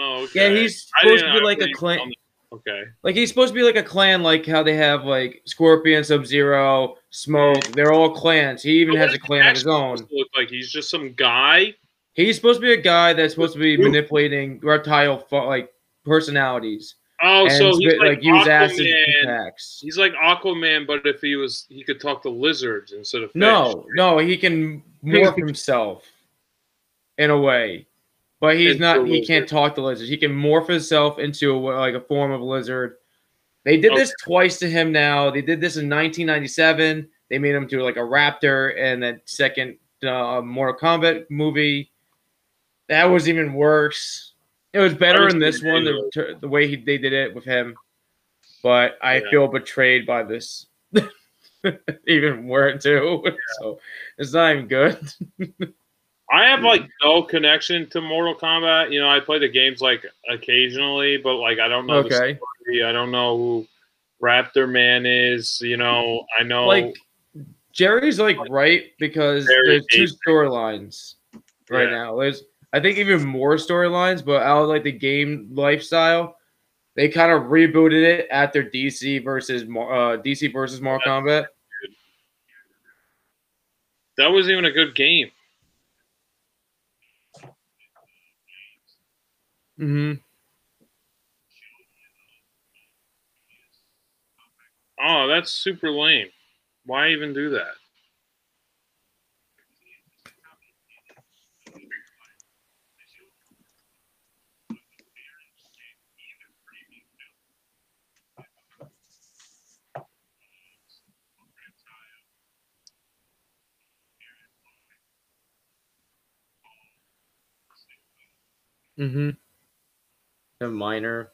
Oh, okay. Yeah, he's supposed to be like a clan. Okay. Like, he's supposed to be like a clan, like how they have like Scorpion, Sub-Zero, Smoke. They're all clans. He even has a clan of his own. Look like he's just some guy. He's supposed to be a guy that's supposed to be manipulating reptile personalities. Oh, and so he's like use acid attacks. He's like Aquaman, but if he could talk to lizards instead of fish. No, he can morph himself in a way. But he can't talk to lizards. He can morph himself into a form of a lizard. They did this twice to him now. They did this in 1997. They made him do a raptor in that second Mortal Kombat movie. That was even worse. It was better in this one, the way they did it with him. But I feel betrayed by this. Even worse, too. Yeah. So it's not even good. I have no connection to Mortal Kombat. You know, I play the games occasionally, but I don't know the story. I don't know who Raptor Man is. You know, I know Jerry's right because there's two storylines right now. There's I think even more storylines, but out of the game lifestyle, they kind of rebooted it after DC versus Mortal Kombat. That wasn't even a good game. Mm-hmm. Oh, that's super lame. Why even do that? Mm-hmm. A minor.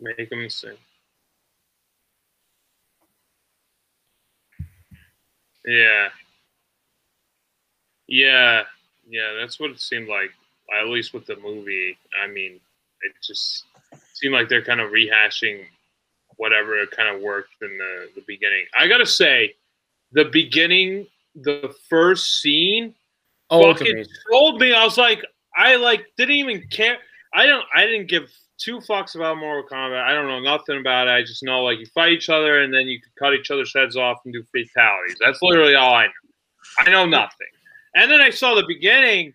Make him sing. Yeah. Yeah. Yeah, that's what it seemed like. At least with the movie. I mean, it just seemed like they're kind of rehashing whatever kind of worked in the beginning. I gotta say, the beginning, the first scene, fucking told me. I was like, didn't even care. I didn't give two fucks about Mortal Kombat. I don't know nothing about it. I just know, like, you fight each other and then you can cut each other's heads off and do fatalities. That's literally all I know. I know nothing. And then I saw the beginning.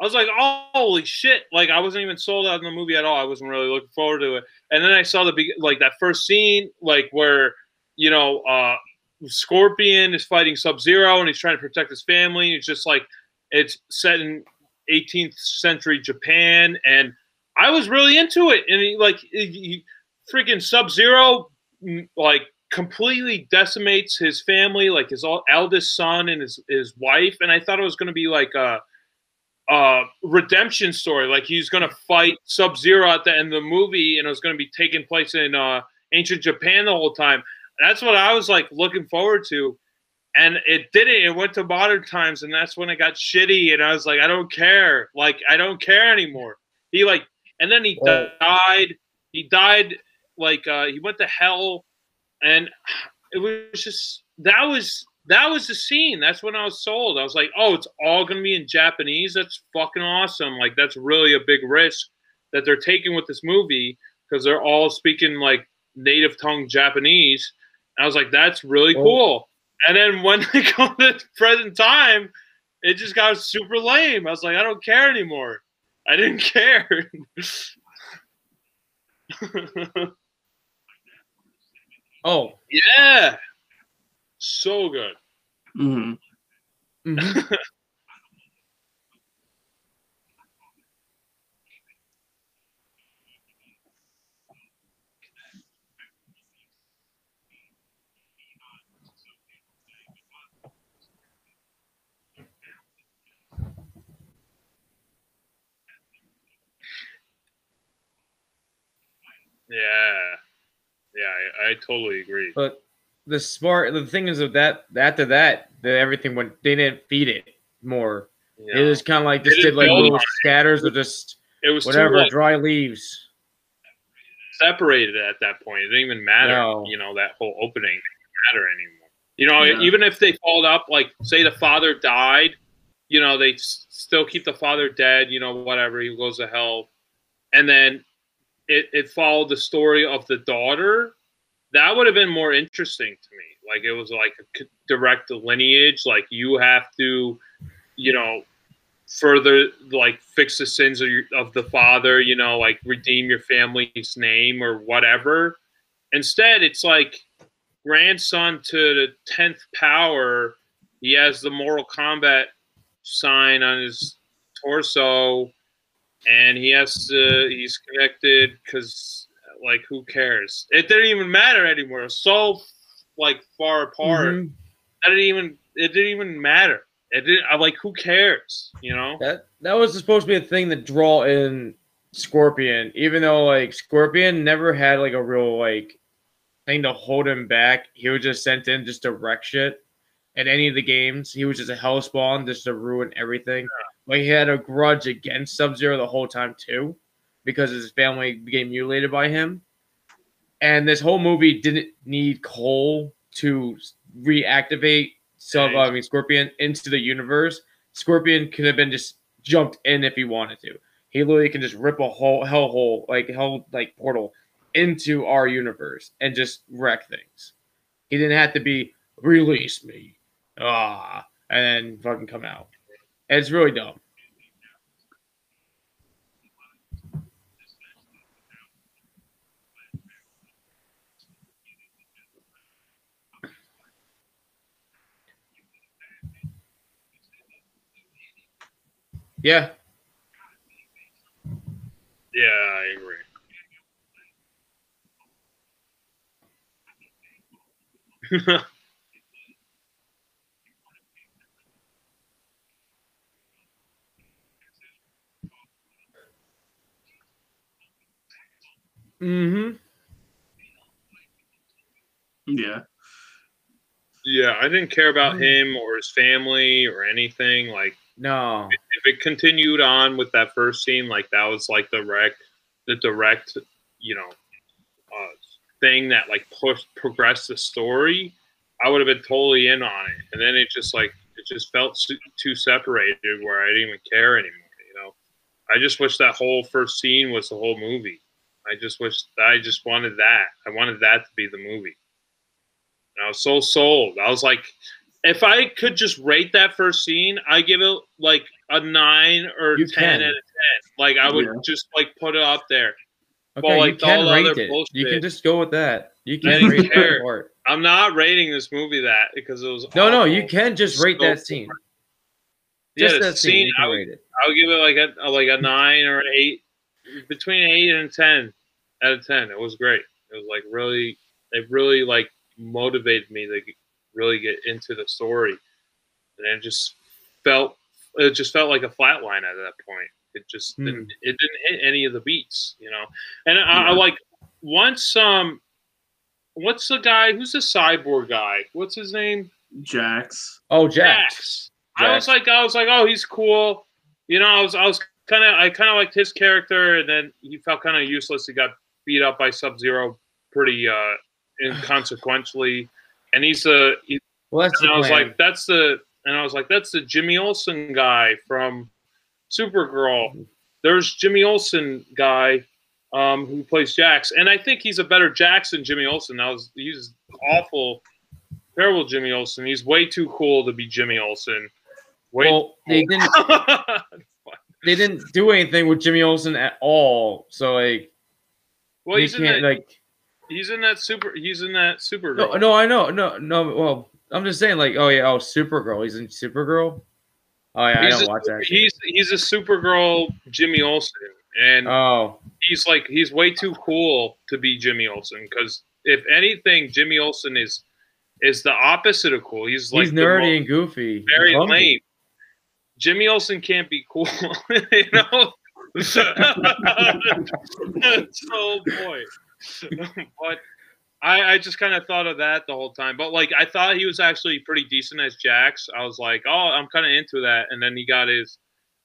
I was like, oh, holy shit. Like, I wasn't even sold out in the movie at all. I wasn't really looking forward to it. And then I saw that first scene, like, where, you know, Scorpion is fighting Sub-Zero and he's trying to protect his family. It's just like, it's set in 18th century Japan. And I was really into it. And he freaking Sub-Zero, like, completely decimates his family, like his eldest son and his wife. And I thought it was going to be like a redemption story, like he's gonna fight Sub-Zero at the end of the movie, and it was gonna be taking place in ancient Japan the whole time. That's what I was like looking forward to, and it didn't. It went to modern times, and that's when it got shitty. And I was like, I don't care. Like, I don't care anymore. He like, and then he died. He died. Like he went to hell, and it was just that was the scene. That's when I was sold. I was like, oh, it's all going to be in Japanese? That's fucking awesome. Like, that's really a big risk that they're taking with this movie because they're all speaking, like, native tongue Japanese. And I was like, that's really cool. And then when they come to the present time, it just got super lame. I was like, I don't care anymore. I didn't care. Oh. Yeah. So good. Mm-hmm. Mm-hmm. Yeah, I totally agree. But the thing is that after that, everything went. They didn't feed it more. Yeah. It was kind of like just did like little scatters or just it was whatever dry leaves. Separated at that point, it didn't even matter. No. You know, that whole opening didn't matter anymore. You know, no. Even if they followed up, like say the father died, you know, they still keep the father dead. You know, whatever, he goes to hell, and then it followed the story of the daughter. That would have been more interesting to me. Like, it was like a direct lineage. Like, you have to, you know, further, like, fix the sins of the father, you know, like, redeem your family's name or whatever. Instead, it's like grandson to the 10th power. He has the Mortal Kombat sign on his torso, and he has to, he's connected because... Like, who cares? It didn't even matter anymore. It was so, like, far apart. Mm-hmm. It didn't even matter. I'm like, who cares? You know? That was supposed to be a thing that draw in Scorpion, even though, like, Scorpion never had, like, a real, like, thing to hold him back. He was just sent in just to wreck shit at any of the games. He was just a hellspawn just to ruin everything. Yeah. Like, he had a grudge against Sub-Zero the whole time, too, because his family became mutilated by him. And this whole movie didn't need Cole to reactivate Scorpion into the universe. Scorpion could have been just jumped in if he wanted to. He literally can just rip a whole hellhole, like hell, like portal into our universe and just wreck things. He didn't have to be, release me, and then fucking come out. And it's really dumb. Yeah. Yeah, I agree. Yeah. Yeah, I didn't care about him or his family or anything. Like, no. If it continued on with that first scene, like that was like the direct, you know, thing that like progressed the story, I would have been totally in on it. And then it just felt too separated where I didn't even care anymore. You know, I just wish that whole first scene was the whole movie. I just wanted that. I wanted that to be the movie. And I was so sold. I was like, if I could just rate that first scene, I give it like a 9 or 10 out of 10. Like I would just like put it up there. Okay, but like you can all rate other it. Bullshit. You can just go with that. You can rate that part. I'm not rating this movie that because it was awful. No, you can just rate that scene. Just that scene. I would give it like a 9 or 8, between 8 and 10 out of 10. It was great. It was like really, it really like motivated me to really get into the story, and it just felt like a flat line at that point. It just didn't hit any of the beats, you know. And I like once what's the guy? Who's the cyborg guy? What's his name? Jax. Oh, Jax. I was like, oh, he's cool. You know, I kind of liked his character, and then he felt kind of useless. He got beat up by Sub-Zero pretty inconsequentially, and I was like, that's the Jimmy Olsen guy from Supergirl. There's Jimmy Olsen guy who plays Jax, and I think he's a better Jax than Jimmy Olsen. He's awful, terrible Jimmy Olsen. He's way too cool to be Jimmy Olsen. They didn't do anything with Jimmy Olsen at all. So like, well, he's in that Supergirl. No, I know. No. Well, I'm just saying like, Supergirl. He's in Supergirl. Oh yeah, I don't watch that. He's a Supergirl Jimmy Olsen, and he's way too cool to be Jimmy Olsen, because if anything, Jimmy Olsen is the opposite of cool. He's like nerdy and goofy, very lame. Jimmy Olsen can't be cool, you know. So boy, but I just kind of thought of that the whole time. But like, I thought he was actually pretty decent as Jax. I was like, oh, I'm kind of into that. And then he got his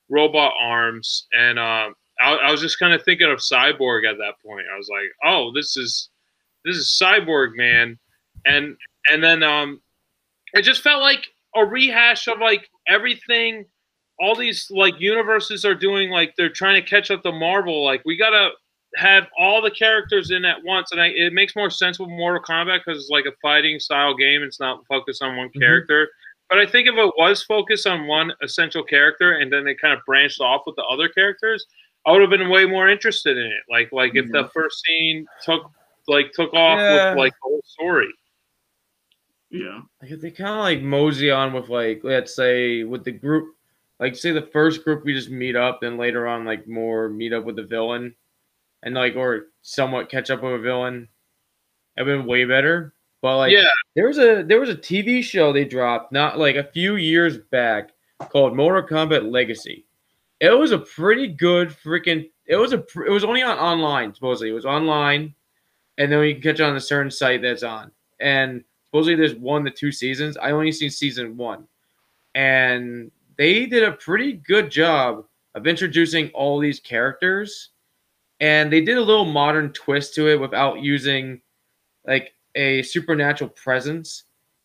robot arms, and I was just kind of thinking of Cyborg at that point. I was like, oh, this is Cyborg, man. And then it just felt like a rehash of like everything all these like universes are doing. Like they're trying to catch up to Marvel. Like we gotta have all the characters in at once, and it makes more sense with Mortal Kombat because it's like a fighting style game. It's not focused on one character, but I think if it was focused on one essential character and then they kind of branched off with the other characters, I would have been way more interested in it. Like if the first scene took off with like the whole story. Yeah, they kind of like mosey on with like, let's say with the group, like say the first group we just meet up, then later on like more meet up with the villain, and like or somewhat catch up with a villain. I've been way better, but like there was a TV show they dropped not like a few years back called Mortal Kombat Legacy. It was a pretty good freaking. It was only on online supposedly. It was online, and then you can catch it on a certain site that's on and. Supposedly there's 1 to 2 seasons. I only seen season 1. And they did a pretty good job of introducing all these characters. And they did a little modern twist to it without using like a supernatural presence.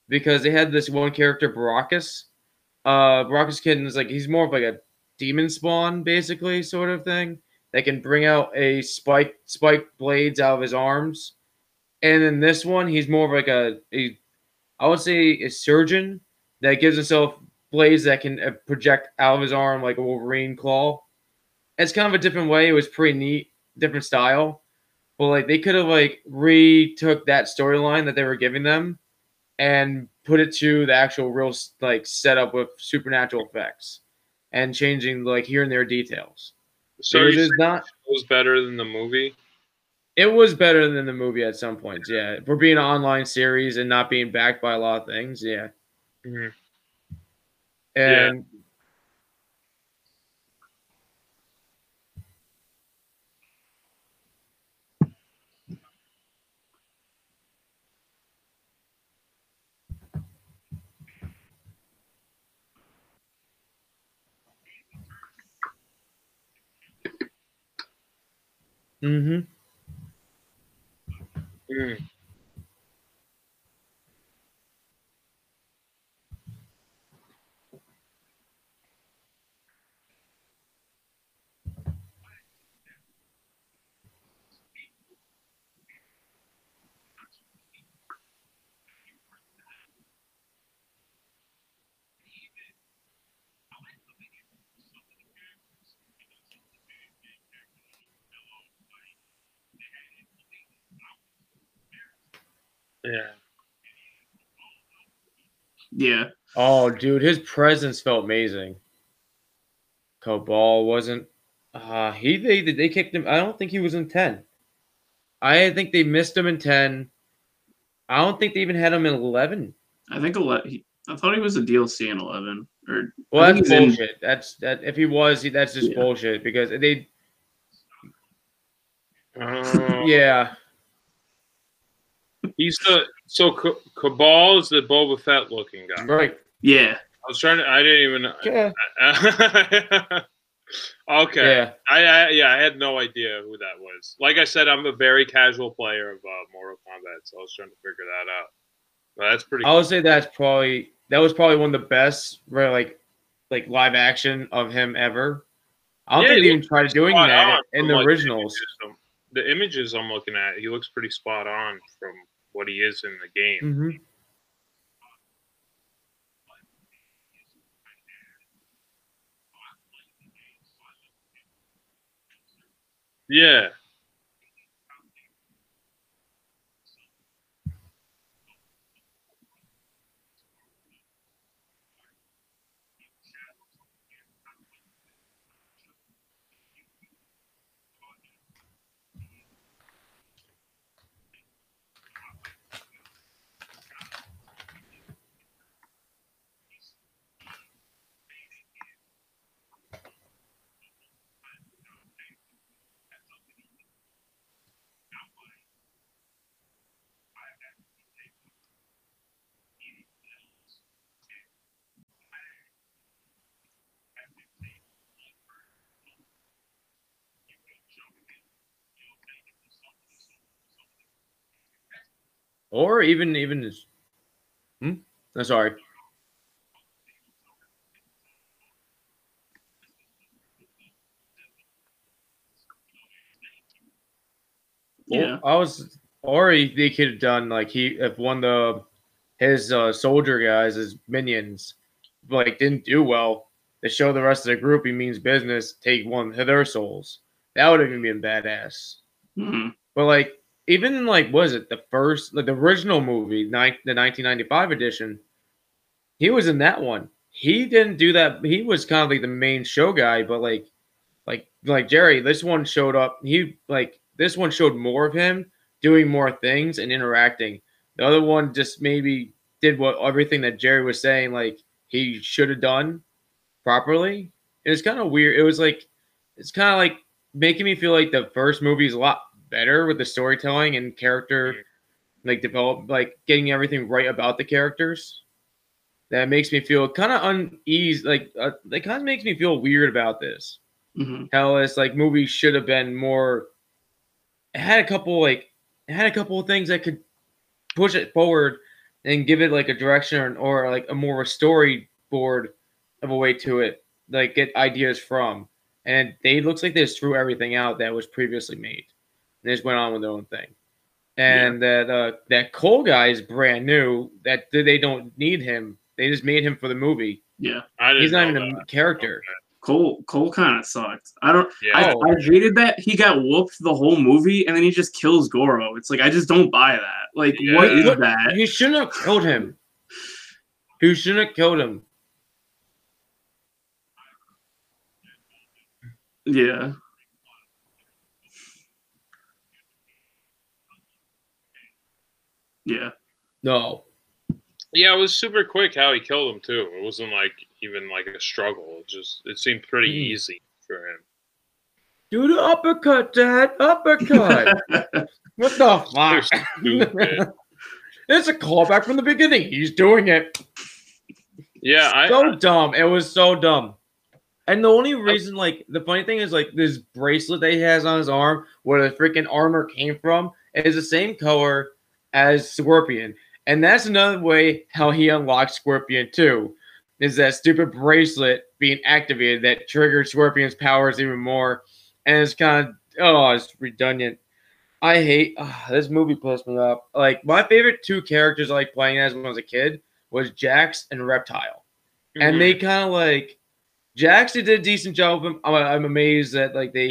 Because they had this one character, Baracus. Baracus Kid is like, he's more of like a demon spawn, basically, sort of thing. That can bring out a spike blades out of his arms. And in this one, he's more of like a surgeon that gives himself blades that can project out of his arm like a Wolverine claw. It's kind of a different way. It was pretty neat, different style. But like they could have like retook that storyline that they were giving them and put it to the actual real like setup with supernatural effects and changing like here and there details. So it is not was better than the movie. It was better than the movie at some points, yeah. For being an online series and not being backed by a lot of things, yeah. Mm-hmm. And Mm-hmm. Mm. Yeah. Yeah. Oh, dude, his presence felt amazing. Cabal wasn't. They kicked him. I don't think he was in 10. I think they missed him in 10. I don't think they even had him in 11. I think 11. I thought he was a DLC in 11. Or well, that's bullshit. If he was, that's just bullshit because they. Yeah. He's the Cabal is the Boba Fett looking guy, right? Yeah, I was trying to. I didn't even. Yeah. Okay. Yeah. I had no idea who that was. Like I said, I'm a very casual player of Mortal Kombat, so I was trying to figure that out. But that's pretty. I would say that was probably one of the best like live action of him ever. I don't think they even tried doing that in the originals. The images I'm looking at, he looks pretty spot on from what he is in the game. Mm-hmm. Yeah. Or even his. I'm sorry. Yeah, well, they could have done like if one of his soldier guys, his minions, like didn't do well. They show the rest of the group he means business. Take one of their souls. That would have even been badass. Mm-hmm. But like. Even like was it the first like the original movie, the 1995 edition? He was in that one. He didn't do that. He was kind of like the main show guy, but like Jerry, this one showed up. This one showed more of him doing more things and interacting. The other one just maybe did everything that Jerry was saying like he should have done properly. It was kind of weird. It was like it's kind of like making me feel like the first movie is a lot better with the storytelling and character like develop like getting everything right about the characters. That makes me feel kind of uneasy. Like that kind of makes me feel weird about this. Mm-hmm. How this like movie should have been more. It had a couple of things that could push it forward and give it like a direction or like a more storyboard of a way to it. Like get ideas from, and it looks like they just threw everything out that was previously made. They just went on with their own thing, and that Cole guy is brand new. That they don't need him. They just made him for the movie. Yeah, he's not even a character. Cole kind of sucks. I don't. Yeah. I hated that he got whooped the whole movie, and then he just kills Goro. It's like I just don't buy that. Like what is that? He shouldn't have killed him. Who shouldn't have killed him? Yeah. Yeah. No. Yeah, it was super quick how he killed him too. It wasn't like even like a struggle. It seemed pretty easy for him. Do the uppercut, Dad. Uppercut. What the fuck? It's a callback from the beginning. He's doing it. Yeah, so dumb. It was so dumb. And the only reason, like, the funny thing is, like, this bracelet that he has on his arm, where the freaking armor came from, is the same color as Scorpion. And that's another way how he unlocked Scorpion, too, is that stupid bracelet being activated that triggered Scorpion's powers even more. And it's kind of, oh, it's redundant. I hate, this movie pissed me up. Like, my favorite two characters I like playing as when I was a kid was Jax and Reptile. Mm-hmm. And they kind of, like, Jax did a decent job of him. I'm amazed that, like, they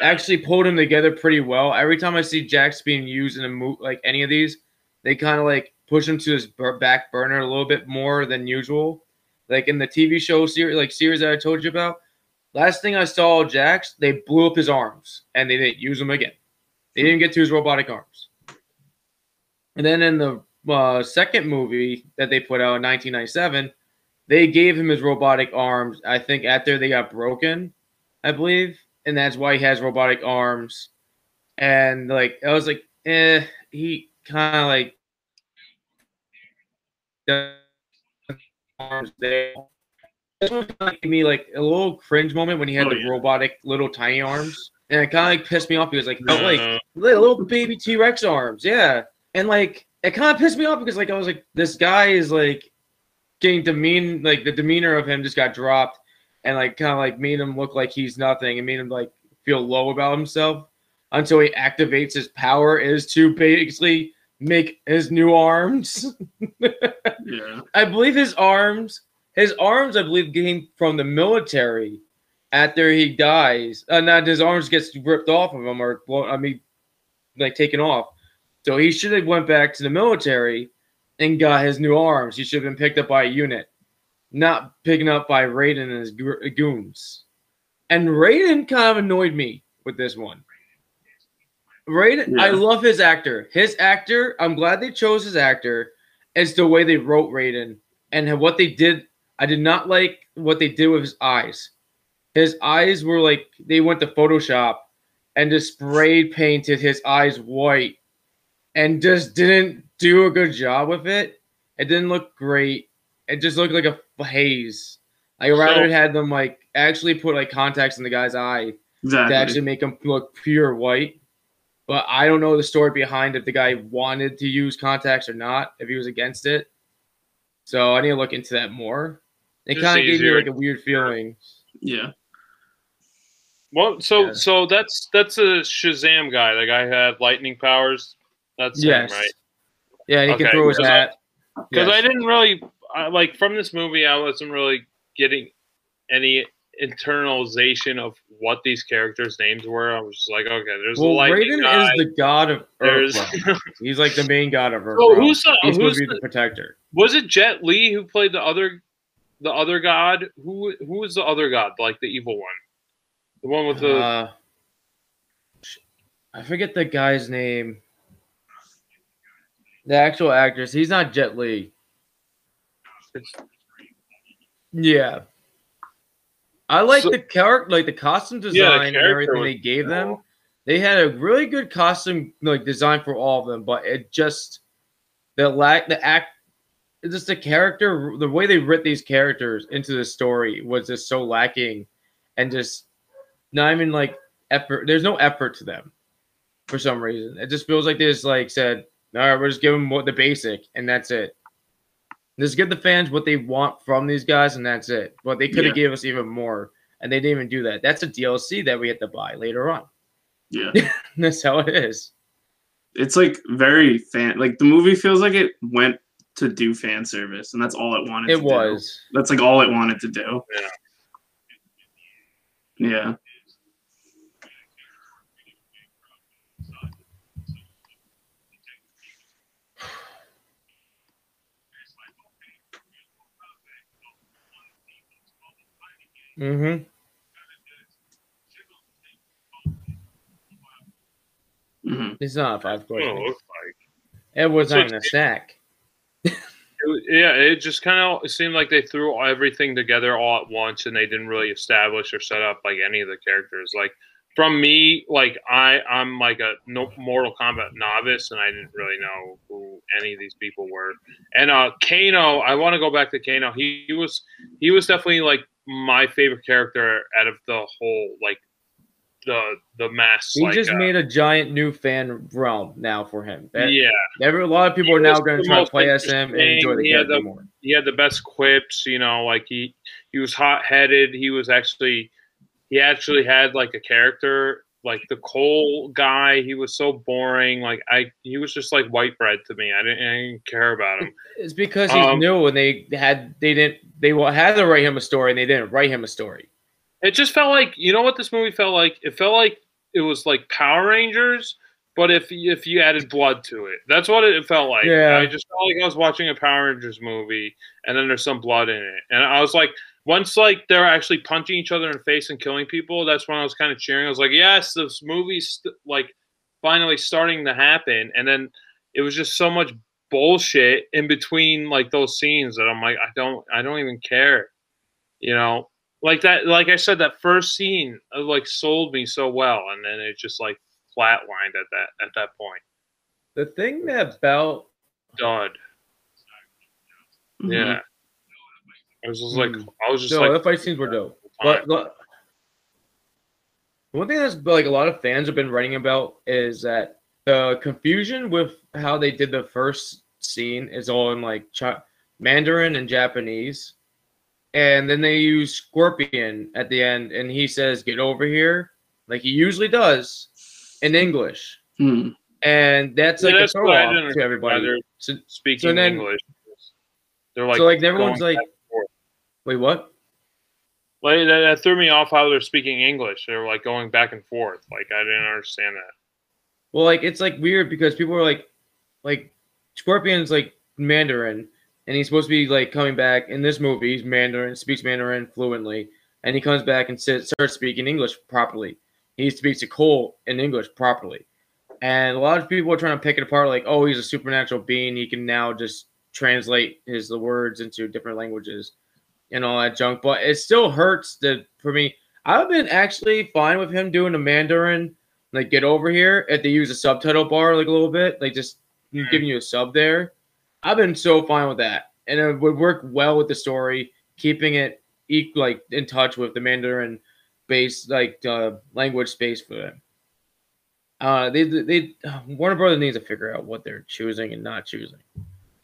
actually pulled him together pretty well. Every time I see Jax being used in a movie, like, any of these, they kind of, like, push him to his back burner a little bit more than usual. Like, in the TV show series that I told you about, last thing I saw Jax, they blew up his arms, and they didn't use him again. They didn't get to his robotic arms. And then in the second movie that they put out in 1997, they gave him his robotic arms, I think, after they got broken, I believe. And that's why he has robotic arms. And, like, I was like, he kind of, like, the arms there. This one kind of gave me, like, a little cringe moment when he had the robotic little tiny arms. And it kind of, like, pissed me off because, like, I was, like, little baby T-Rex arms. Yeah. And, like, it kind of pissed me off because, like, I was like, this guy is, like, getting demeaned, like, the demeanor of him just got dropped and, like, kind of, like, made him look like he's nothing and made him, like, feel low about himself until he activates his power is to basically make his new arms. Yeah. I believe his arms, I believe, came from the military after he dies. Not his arms gets ripped off of him or, I mean, like, taken off. So he should have went back to the military and got his new arms. He should have been picked up by a unit, not picking up by Raiden and his goons. And Raiden kind of annoyed me with this one. Raiden, yeah. I love his actor. His actor, I'm glad they chose his actor. It's the way they wrote Raiden and what they did. I did not like what they did with his eyes. His eyes were like, they went to Photoshop and just spray painted his eyes white and just didn't do a good job with it. It didn't look great. It just looked like a haze. I rather had them, like, actually put, like, contacts in the guy's eye to actually make him look pure white. But I don't know the story behind if the guy wanted to use contacts or not, if he was against it. So I need to look into that more. It kind of gave me, like, a weird feeling. Yeah. Well, so that's a Shazam guy. The guy had lightning powers. That's him, right? Yeah, he can throw his hat. Because I didn't really, like, from this movie, I wasn't really getting any internalization of what these characters' names were. I was just like, okay, there's a lightning guy. Raiden is the god of Earth. He's, like, the main god of Earth. So who's the protector? Was it Jet Li who played the other god? Who was the other god? Like, the evil one, the one with the. I forget the guy's name. The actual actress, he's not Jet Li. Yeah, I like the character, like the costume design and everything they gave them. They had a really good costume, like, design for all of them, but it just the character, the way they writ these characters into the story was just so lacking, and just not even, like, effort. There's no effort to them for some reason. It just feels like they just, like, said, all right, we're just giving them the basic, and that's it. Just give the fans what they want from these guys, and that's it. But they could have gave us even more, and they didn't even do that. That's a DLC that we had to buy later on. Yeah. That's how it is. It's, like, very fan. Like, the movie feels like it went to do fan service, and that's all it wanted to do. It was. That's, like, all it wanted to do. Yeah. Yeah. Mm-hmm. It's not a 5 question. It looks like it was on a snack. It just kind of seemed like they threw everything together all at once, and they didn't really establish or set up, like, any of the characters. Like, from me, like, I'm like a Mortal Kombat novice, and I didn't really know who any of these people were. And Kano, I want to go back to Kano. He was definitely, like, my favorite character out of the whole, like, the mass. He just made a giant new fan realm now for him. That, yeah. A lot of people are now going to try to play SM and enjoy the character more. He had the best quips, you know, like he was hot-headed. He was actually – he actually had, like, a character. Like, the Cole guy, he was so boring. Like, he was just like white bread to me. I didn't care about him. It's because he's new, and they had to write him a story, and they didn't write him a story. It just felt like, you know what this movie felt like? It felt like it was like Power Rangers, but if you added blood to it. That's what it felt like. Yeah. I just felt like I was watching a Power Rangers movie, and then there's some blood in it. And I was like, once, like, they're actually punching each other in the face and killing people, that's when I was kind of cheering. I was like, yes, this movie's, like, finally starting to happen. And then it was just so much bullshit in between, like, those scenes that I'm like, I don't even care. You know? Like, that, like I said, that first scene, like, sold me so well. And then it just, like, flatlined at that point. The thing that felt... dud. Mm-hmm. Yeah. I was just like, the fight scenes were dope. But one thing that's like a lot of fans have been writing about is that the confusion with how they did the first scene is all in like Mandarin and Japanese, and then they use Scorpion at the end, and he says "get over here" like he usually does in English, and that's like a throw off to everybody speaking English. They're like, so like everyone's like. Wait, what? Like, that threw me off how they're speaking English. They were, like, going back and forth. Like, I didn't understand that. Well, like, it's, like, weird because people are, like, Scorpion's, like, Mandarin, and he's supposed to be, like, coming back in this movie. He's Mandarin, speaks Mandarin fluently, and he comes back and starts speaking English properly. He speaks to Cole in English properly. And a lot of people are trying to pick it apart, like, oh, he's a supernatural being. He can now just translate the words into different languages. And all that junk, but it still hurts for me. I've been actually fine with him doing the Mandarin, like "get over here." If they use a subtitle bar, like a little bit, like just giving you a sub there, I've been so fine with that, and it would work well with the story, keeping it like in touch with the Mandarin based like language space for them. Warner Brothers needs to figure out what they're choosing and not choosing.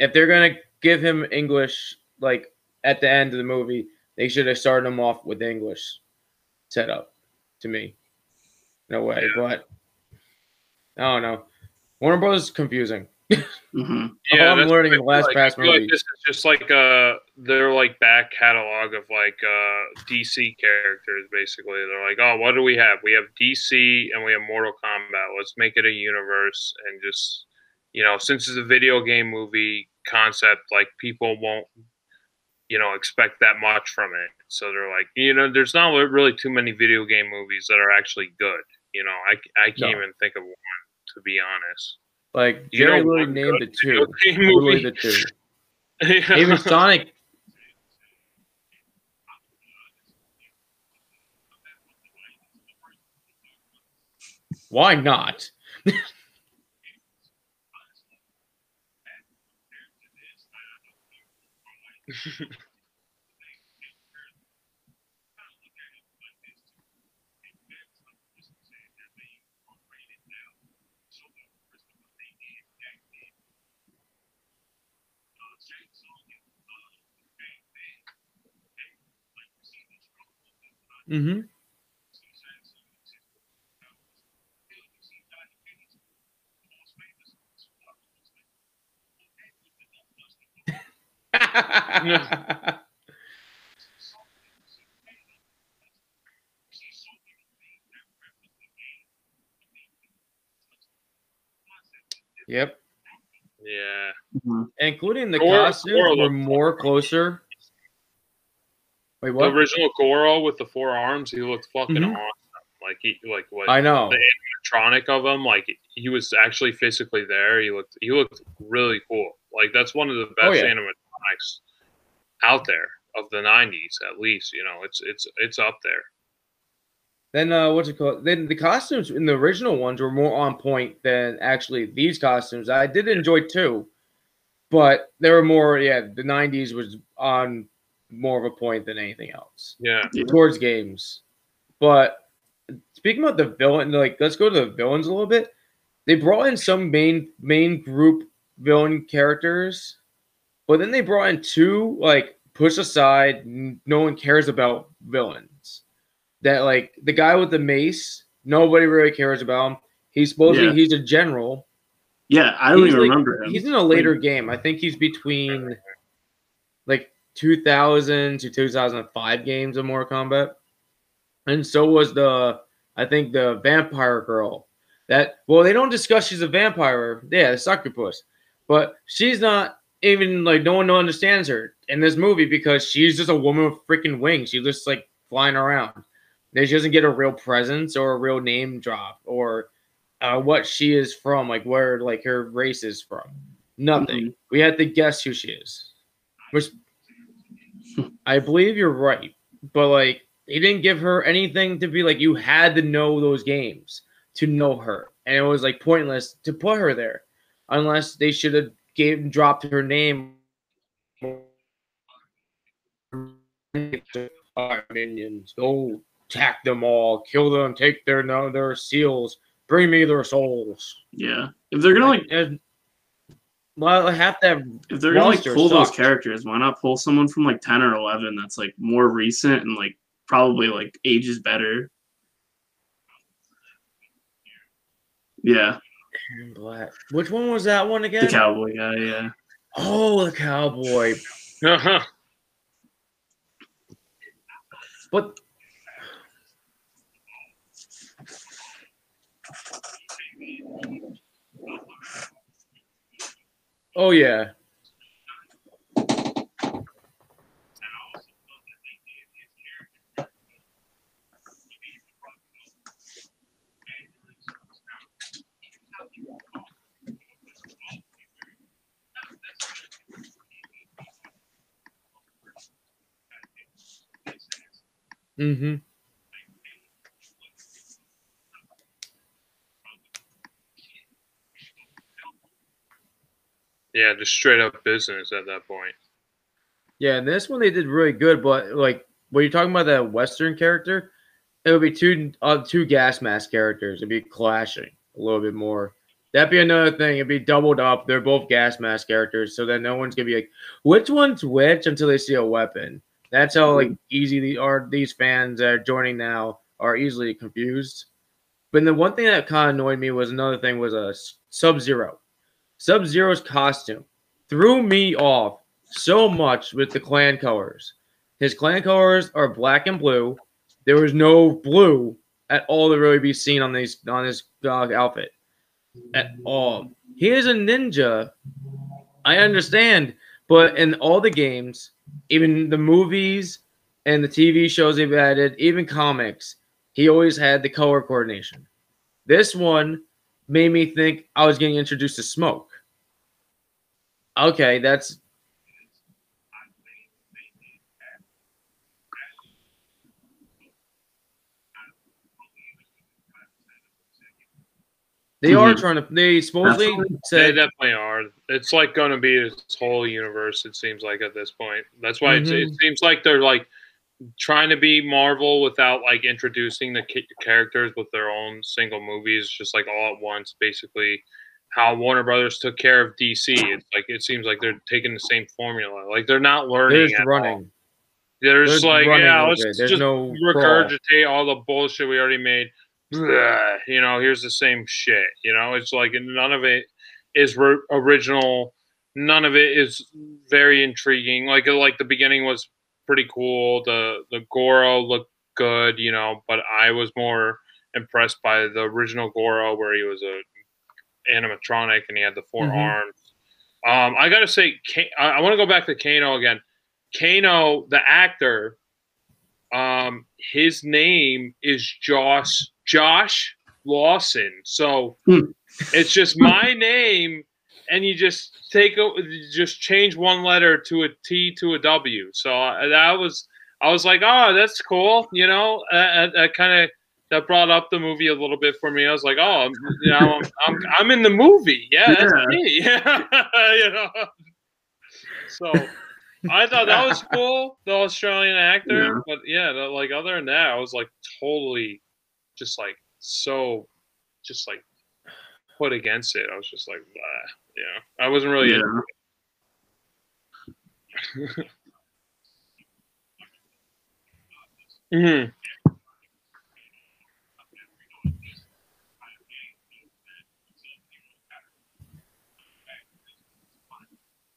If they're gonna give him English, like. At the end of the movie, they should have started him off with English setup, to me. No way, yeah. But I don't know. Warner Bros. Is confusing. Yeah, all I'm learning in the last past movie. Like this is just like they're like back catalog of like DC characters. Basically, they're like, oh, what do we have? We have DC and we have Mortal Kombat. Let's make it a universe and just since it's a video game movie concept, like people won't. Expect that much from it. So they're like, there's not really too many video game movies that are actually good. I can't even think of one, to be honest. Like, Jerry Lillard named the two. Literally the two. Yeah. Even Sonic. Why not? Yep. Yeah. Including the costumes were more closer. Wait, what? The original Goro with the four arms, he looked fucking awesome. Like what? I know. The animatronic of him, like he was actually physically there. He looked really cool. Like that's one of the best animatronics out there of the 90s, at least. It's up there. Then what's it called? Then the costumes in the original ones were more on point than actually these costumes. I did enjoy too, but they were more. Yeah, the 90s was on more of a point than anything else. Yeah. Towards games. But speaking about the villain, like, let's go to the villains a little bit. They brought in some main group villain characters, but then they brought in two, like, push aside, no one cares about villains. That, like, the guy with the mace, nobody really cares about him. He's supposedly he's a general. Yeah, I don't even remember him. He's in a later game. I think he's between, like, 2000 to 2005 games of Mortal Kombat. And so was the vampire girl. They don't discuss she's a vampire. Yeah, the succubus. But she's not even, like, no one understands her in this movie because she's just a woman with freaking wings. She's just, like, flying around. She doesn't get a real presence or a real name drop or what she is from, like, where, like, her race is from. Nothing. Mm-hmm. We had to guess who she is. Which I believe you're right. But, like, they didn't give her anything to be, like, you had to know those games to know her. And it was, like, pointless to put her there unless they should have dropped her name. Our minions, go attack them all, kill them, take their seals, bring me their souls. Yeah. If they're going to, if they're going to, like, pull those characters, why not pull someone from, like, 10 or 11 that's, like, more recent and, like, probably, like, ages better. Yeah. Aaron Black. Which one was that one again? The cowboy guy, yeah. Oh, the cowboy. Uh-huh. But oh, yeah. Mm-hmm. Yeah, just straight up business at that point. Yeah, and this one they did really good, but, like, when you're talking about that Western character, it would be two gas mask characters. It'd be clashing a little bit more. That'd be another thing. It'd be doubled up. They're both gas mask characters, so then no one's gonna be like, which one's which until they see a weapon. That's how, like, easy these fans that are joining now are easily confused. But the one thing that kind of annoyed me was another thing was Sub-Zero. Sub-Zero's costume threw me off so much with the clan colors. His clan colors are black and blue. There was no blue at all to really be seen on this outfit at all. He is a ninja. I understand, but in all the games, even the movies and the TV shows they've added, even comics, he always had the color coordination. This one made me think I was getting introduced to smoke. Okay, that's... They are trying to... They supposedly said... They definitely are. It's, like, going to be this whole universe, it seems like, at this point. That's why it seems like they're, like, trying to be Marvel without, like, introducing the characters with their own single movies, just, like, all at once, basically. How Warner Brothers took care of DC. It's like, it seems like they're taking the same formula. Like, they're not learning at all. They're just like, yeah, let's just regurgitate all the bullshit we already made. You know, here's the same shit. You know, it's like none of it is original. None of it is very intriguing. Like the beginning was pretty cool. The Goro looked good, you know, but I was more impressed by the original Goro where he was an animatronic and he had the four arms. I gotta say, I want to go back to Kano again. Kano, the actor, his name is Josh Lawson. So it's just my name, and you just change one letter to a T to a W. So I was like, oh, that's cool. You know, that brought up the movie a little bit for me. I was like, oh, you know, I'm in the movie. Yeah, that's me. Yeah, you know. So I thought that was cool, the Australian actor. Yeah. But yeah, like other than that, I was like totally just like so just like put against it. I was just like, blah. Yeah, I wasn't really into it. Mm-hmm.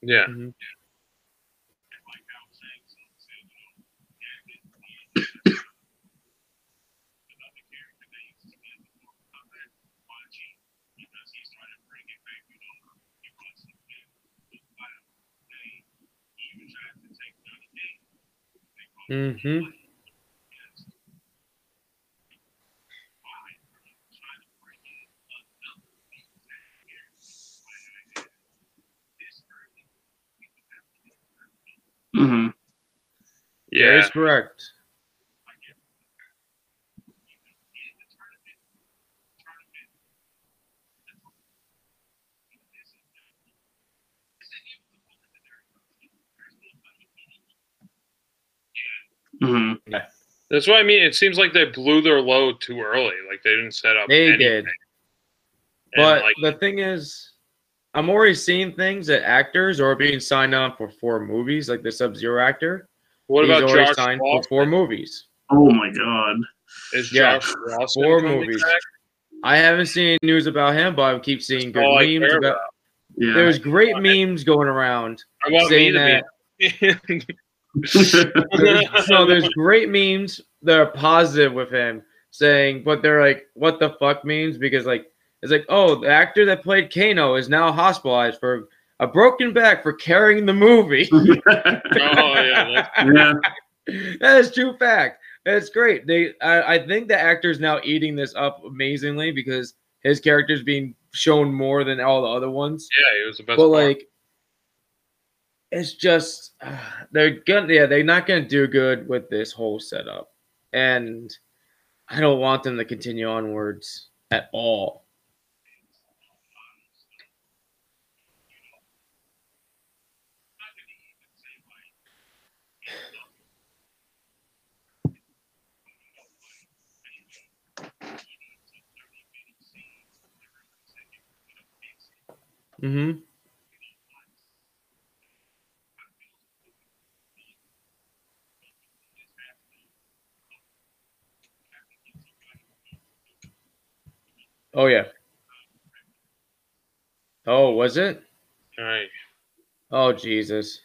Yeah. Mm-hmm. Mm-hmm. Mm-hmm. Yeah, that is correct. Mm-hmm. Yeah. That's what I mean. It seems like they blew their load too early. Like they didn't set up. They did. But like, the thing is, I'm already seeing things that actors are being signed on for 4 movies, like the Sub-Zero actor. What about Josh signed Lawson? For 4 movies. Oh my god! Is Josh Lawson 4 movies? Back? I haven't seen news about him, but I keep seeing good memes about. Yeah. There's great memes going around saying that. There's great memes that are positive with him saying, but they're like, what the fuck memes? Because like, it's like, oh, the actor that played Kano is now hospitalized for a broken back for carrying the movie. That is true fact. That's great. I think the actor is now eating this up amazingly because his character is being shown more than all the other ones. Yeah, it was the best. But like, it's just they're not gonna do good with this whole setup, and I don't want them to continue onwards at all. Mm-hmm. Oh, yeah. Oh, was it? All right. Oh, Jesus.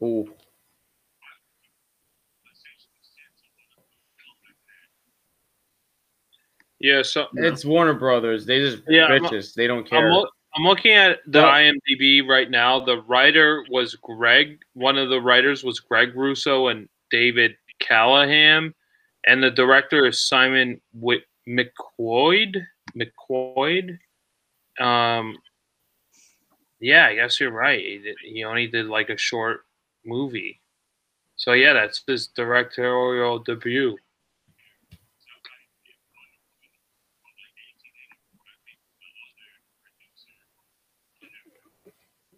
Oh. Yeah, so it's Warner Brothers. They just bitches. They don't care. I'm looking at the IMDb right now. The writer was Greg. One of the writers was Greg Russo and David Callahan, and the director is Simon McQuoid. Yeah, I guess you're right. He only did like a short movie, so yeah, that's his directorial debut.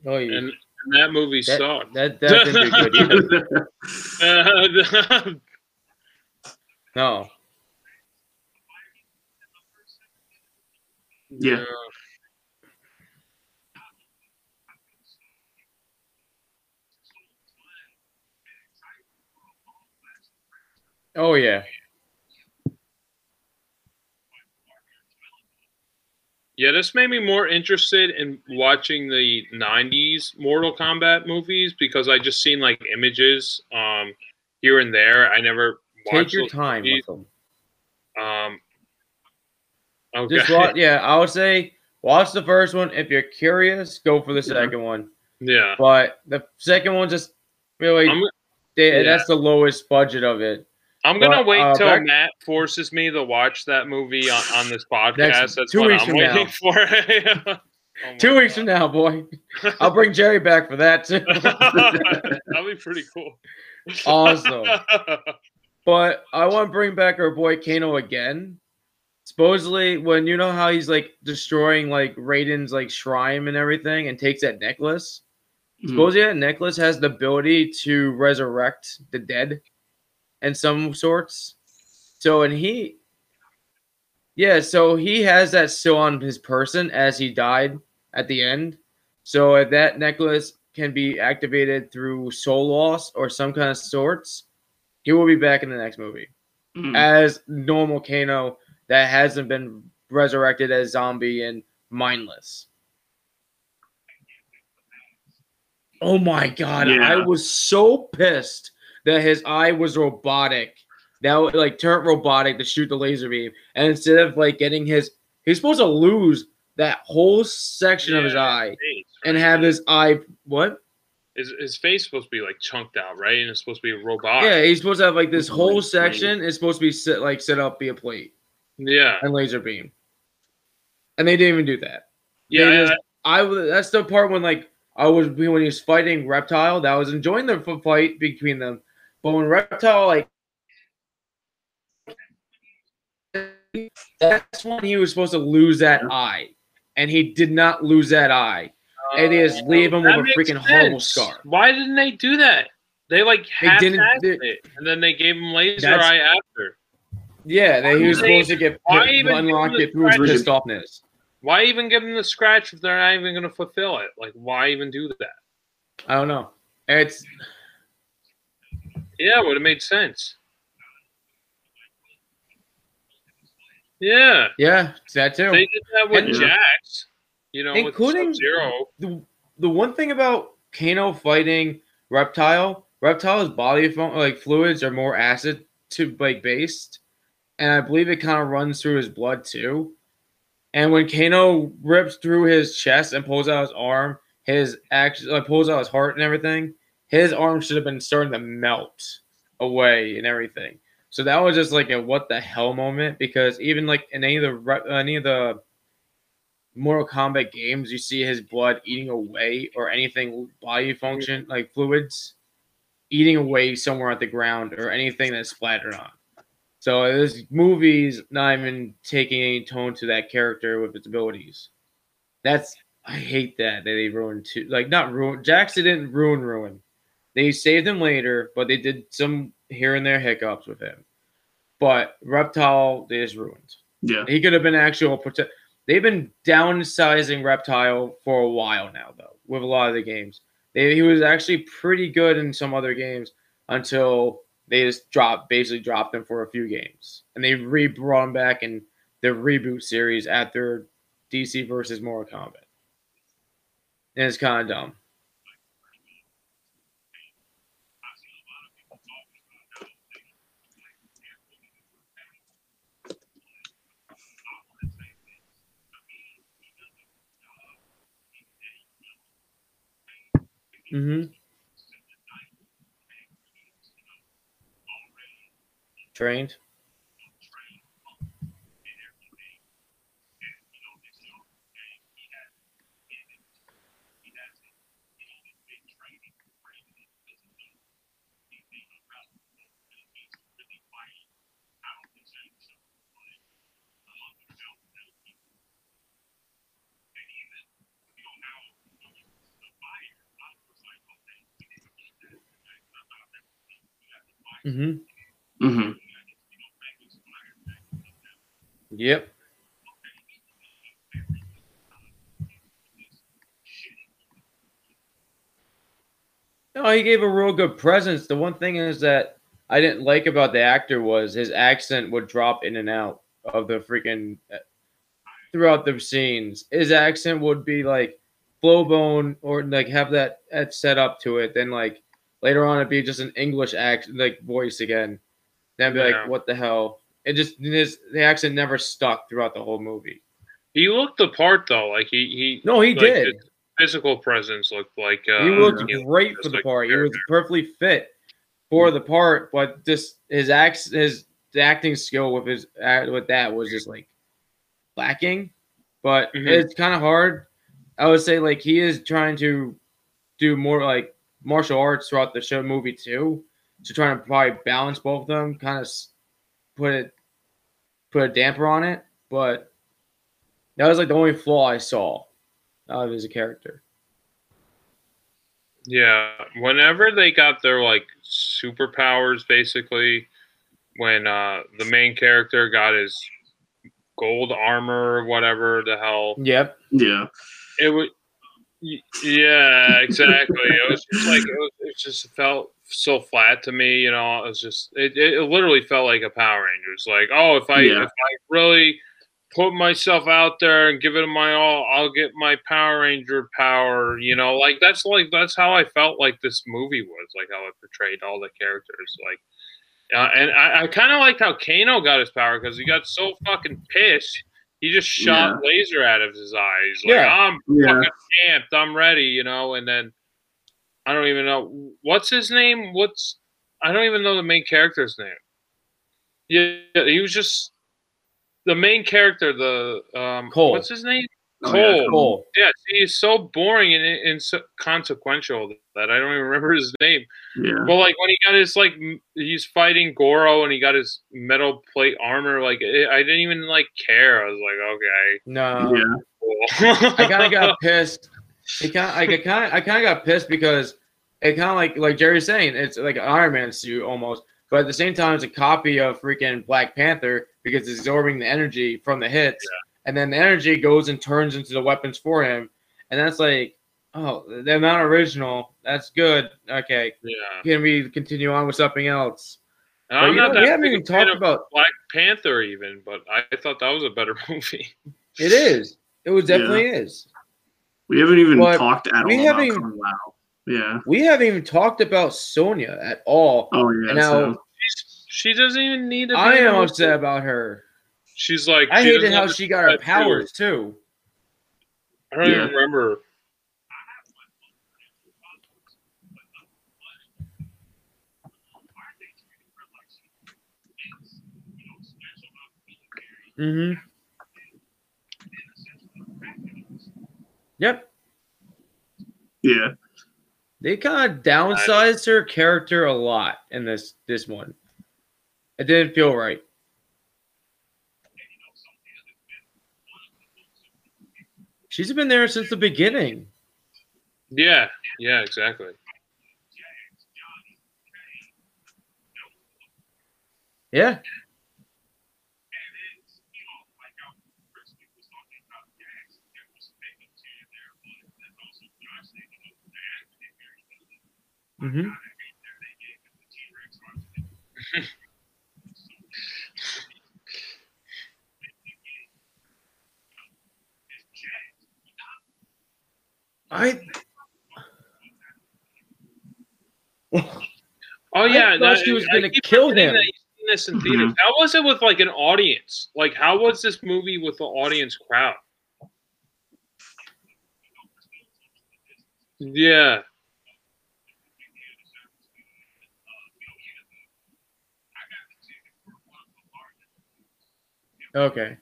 Oh, yeah. And that movie sucked. That didn't do good either. No. Yeah. Oh, yeah. Yeah, this made me more interested in watching the 90s Mortal Kombat movies because I just seen like images here and there. I never watched. Take your time movies. With them. Okay. Just watch, yeah, I would say watch the first one. If you're curious, go for the second one. Yeah. But the second one just really that's the lowest budget of it. I'm going to wait till Matt forces me to watch that movie on this podcast. That's what I'm waiting for. Oh, 2 weeks from now, boy. I'll bring Jerry back for that, too. That'll be pretty cool. Awesome. But I want to bring back our boy Kano again. Supposedly, when you know how he's like destroying like Raiden's like shrine and everything and takes that necklace. Supposedly that necklace has the ability to resurrect the dead in some sorts. So, and he, yeah, so he has that still on his person as he died at the end. So if that necklace can be activated through soul loss or some kind of sorts, he will be back in the next movie as normal Kano that hasn't been resurrected as zombie and mindless. Oh my God. Yeah. I was so pissed that his eye was robotic. Now, like, turned robotic to shoot the laser beam. And instead of, like, getting his... He's supposed to lose that whole section of his eye and have his eye... What? His face is supposed to be, like, chunked out, right? And it's supposed to be robotic. Yeah, he's supposed to have, like, this whole section is supposed to be, set up via plate. Yeah. And laser beam. And they didn't even do that. Yeah. Just, that's the part when, like, when he was fighting Reptile, that I was enjoying the fight between them. But when Reptile, like... That's when he was supposed to lose that eye, and he did not lose that eye, and they just leave him with a freaking horrible scar. Why didn't they do that? They like half it, and then they gave him laser eye after. Yeah, that he was supposed to get unlocked it through his pissed offness. Why even give him the scratch if they're not even going to fulfill it? Like, why even do that? I don't know. It's yeah, it would have made sense. Yeah. Yeah, that too. They did that with Jax, you know, including with Sub-Zero. The one thing about Kano fighting Reptile's body like fluids are more acid to like based, and I believe it kind of runs through his blood too. And when Kano rips through his chest and pulls out his arm, pulls out his heart and everything, his arm should have been starting to melt away and everything. So that was just like a what the hell moment, because even like in any of the Mortal Kombat games, you see his blood eating away or anything body function like fluids eating away somewhere at the ground or anything that's splattered on. So this movie's not even taking any tone to that character with its abilities. I hate that they ruined too. Like not ruin. Jackson didn't ruin. They saved him later, but they did some here and there hiccups with him. But Reptile, they just ruined. Yeah. He could have been they've been downsizing Reptile for a while now, though, with a lot of the games. He was actually pretty good in some other games until they just basically dropped him for a few games. And they re-brought him back in the reboot series after DC versus Mortal Kombat. And it's kind of dumb. Trained. Yep. No, he gave a real good presence. The one thing is that I didn't like about the actor was his accent would drop in and out of the freaking throughout the scenes. His accent would be like flow bone or like have that set up to it. Then like later on it'd be just an English accent like voice again. Then I'd be like, what the hell? It just the accent never stuck throughout the whole movie. He looked the part though, like he like did. His physical presence looked like he looked great for the like part. Character. He was perfectly fit for the part, but just his acting skill with that was just like lacking. But it's kind of hard. I would say like he is trying to do more like martial arts throughout the movie too. So trying to probably balance both of them, kind of put a damper on it. But that was like the only flaw I saw out of his character. Yeah, whenever they got their like superpowers, basically, when the main character got his gold armor or whatever the hell. Yep. Yeah. It was. Yeah, exactly. It was just like it just felt so flat to me. You know, it was just it literally felt like a Power Rangers. Like, oh, if I really put myself out there and give it my all, I'll get my Power Ranger power. You know, like that's how I felt like this movie was, like how it portrayed all the characters. Like, and I kind of liked how Kano got his power because he got so fucking pissed. He just shot laser out of his eyes. Like, I'm fucking amped. I'm ready, you know. And then I don't even know what's his name. I don't even know the main character's name. Yeah, he was just the main character. The Cole. What's his name? Cole. Oh, yeah, Cole. Yeah, he's so boring and so consequential that I don't even remember his name. Yeah. But like when he got his like, he's fighting Goro and he got his metal plate armor. Like I didn't even like care. I was like, okay, no. Yeah. Cool. I kind of got pissed. I kind of got pissed because it kind of like Jerry's saying, it's like an Iron Man suit almost, but at the same time, it's a copy of freaking Black Panther because it's absorbing the energy from the hits. Yeah. And then the energy goes and turns into the weapons for him. And that's like, oh, they're not original. That's good. Okay. Yeah. Can we continue on with something else? I'm not that we haven't even talked about Black Panther even, but I thought that was a better movie. It is. It was definitely is. We haven't even talked at all about Carlisle. Yeah. We haven't even talked about Sonya at all. Oh, yeah. And now she doesn't even need to. I am upset about her. She's like, I hated how she got her powers too. I don't even remember. Yep. Yeah. They kind of downsized her character a lot in this one. It didn't feel right. She's been there since the beginning. Yeah, yeah, exactly. Yeah. Mm-hmm. I thought she was gonna kill him. This in theaters. How was it with like an audience? Like, how was this movie with the audience crowd? Yeah. Okay.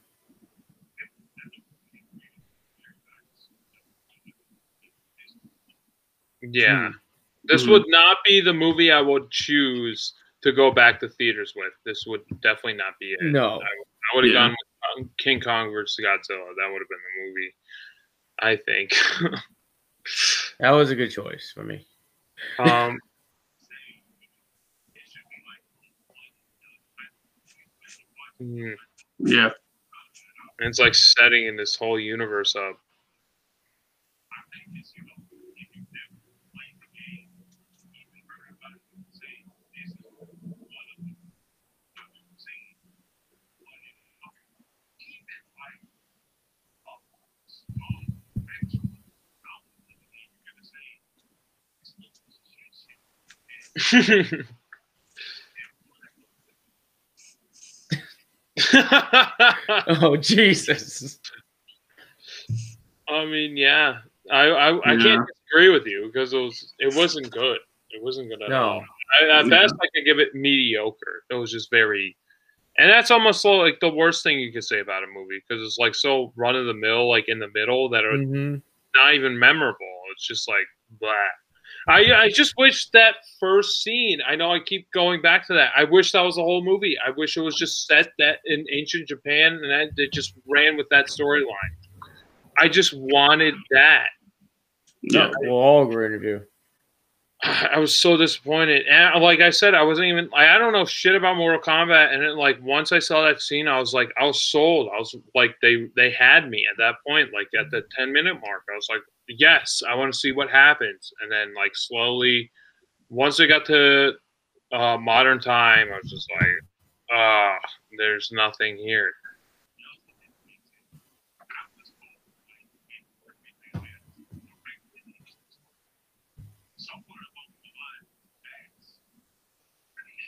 Yeah. This would not be the movie I would choose to go back to theaters with. This would definitely not be it. No. I would have gone with King Kong vs Godzilla. That would have been the movie, I think. That was a good choice for me. Yeah. And it's like setting this whole universe up. Oh Jesus! I mean, yeah, I can't disagree with you because it wasn't good. It wasn't good at all. At best, I could give it mediocre. It was just very, and that's almost like the worst thing you could say about a movie because it's like so run of the mill, like in the middle that are not even memorable. It's just like blah. I just wish that first scene, I know I keep going back to that. I wish that was the whole movie. I wish it was just set that in ancient Japan and that they just ran with that storyline. I just wanted that. No, we'll all agree with you. I was so disappointed. And like I said, I wasn't even, I don't know shit about Mortal Kombat. And then, like, once I saw that scene, I was like, I was sold. I was like, they had me at that point, like at the 10-minute mark. I was like, yes, I want to see what happens. And then, like, slowly, once I got to modern time, I was just like, there's nothing here.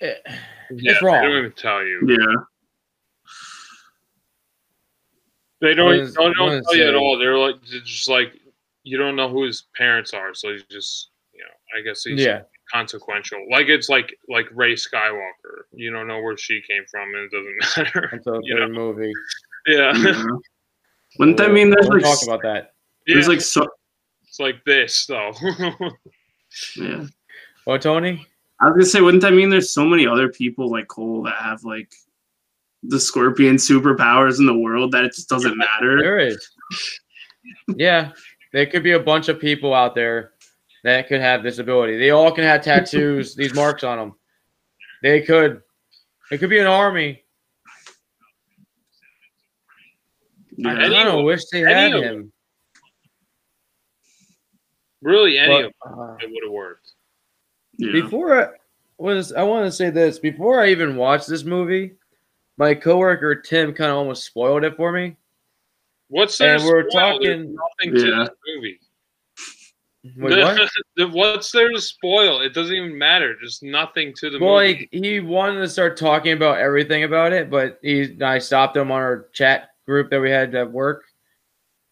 It's wrong. They don't even tell you. Yeah. They don't tell you at all. They're like, just like, you don't know who his parents are, so he's just, you know, I guess he's consequential. Like, it's like Rey Skywalker. You don't know where she came from, and it doesn't matter. It's a good movie. Yeah. Wouldn't that mean there's like talk about that? There's like so. It's like this though. Yeah. Well, Tony. I was gonna say, wouldn't that mean there's so many other people like Cole that have like the Scorpion superpowers in the world that it just doesn't matter? There is. Yeah, there could be a bunch of people out there that could have this ability. They all can have tattoos, these marks on them. They could. It could be an army. Yeah. I don't know. Wish they had him. Really, any of them, it would have worked. Yeah. I want to say this. Before I even watched this movie, my coworker Tim kind of almost spoiled it for me. What's there? And we're talking nothing to this movie. Wait, what? What's there to spoil? It doesn't even matter. Just nothing to the movie. Like, he wanted to start talking about everything about it, but I stopped him on our chat group that we had at work,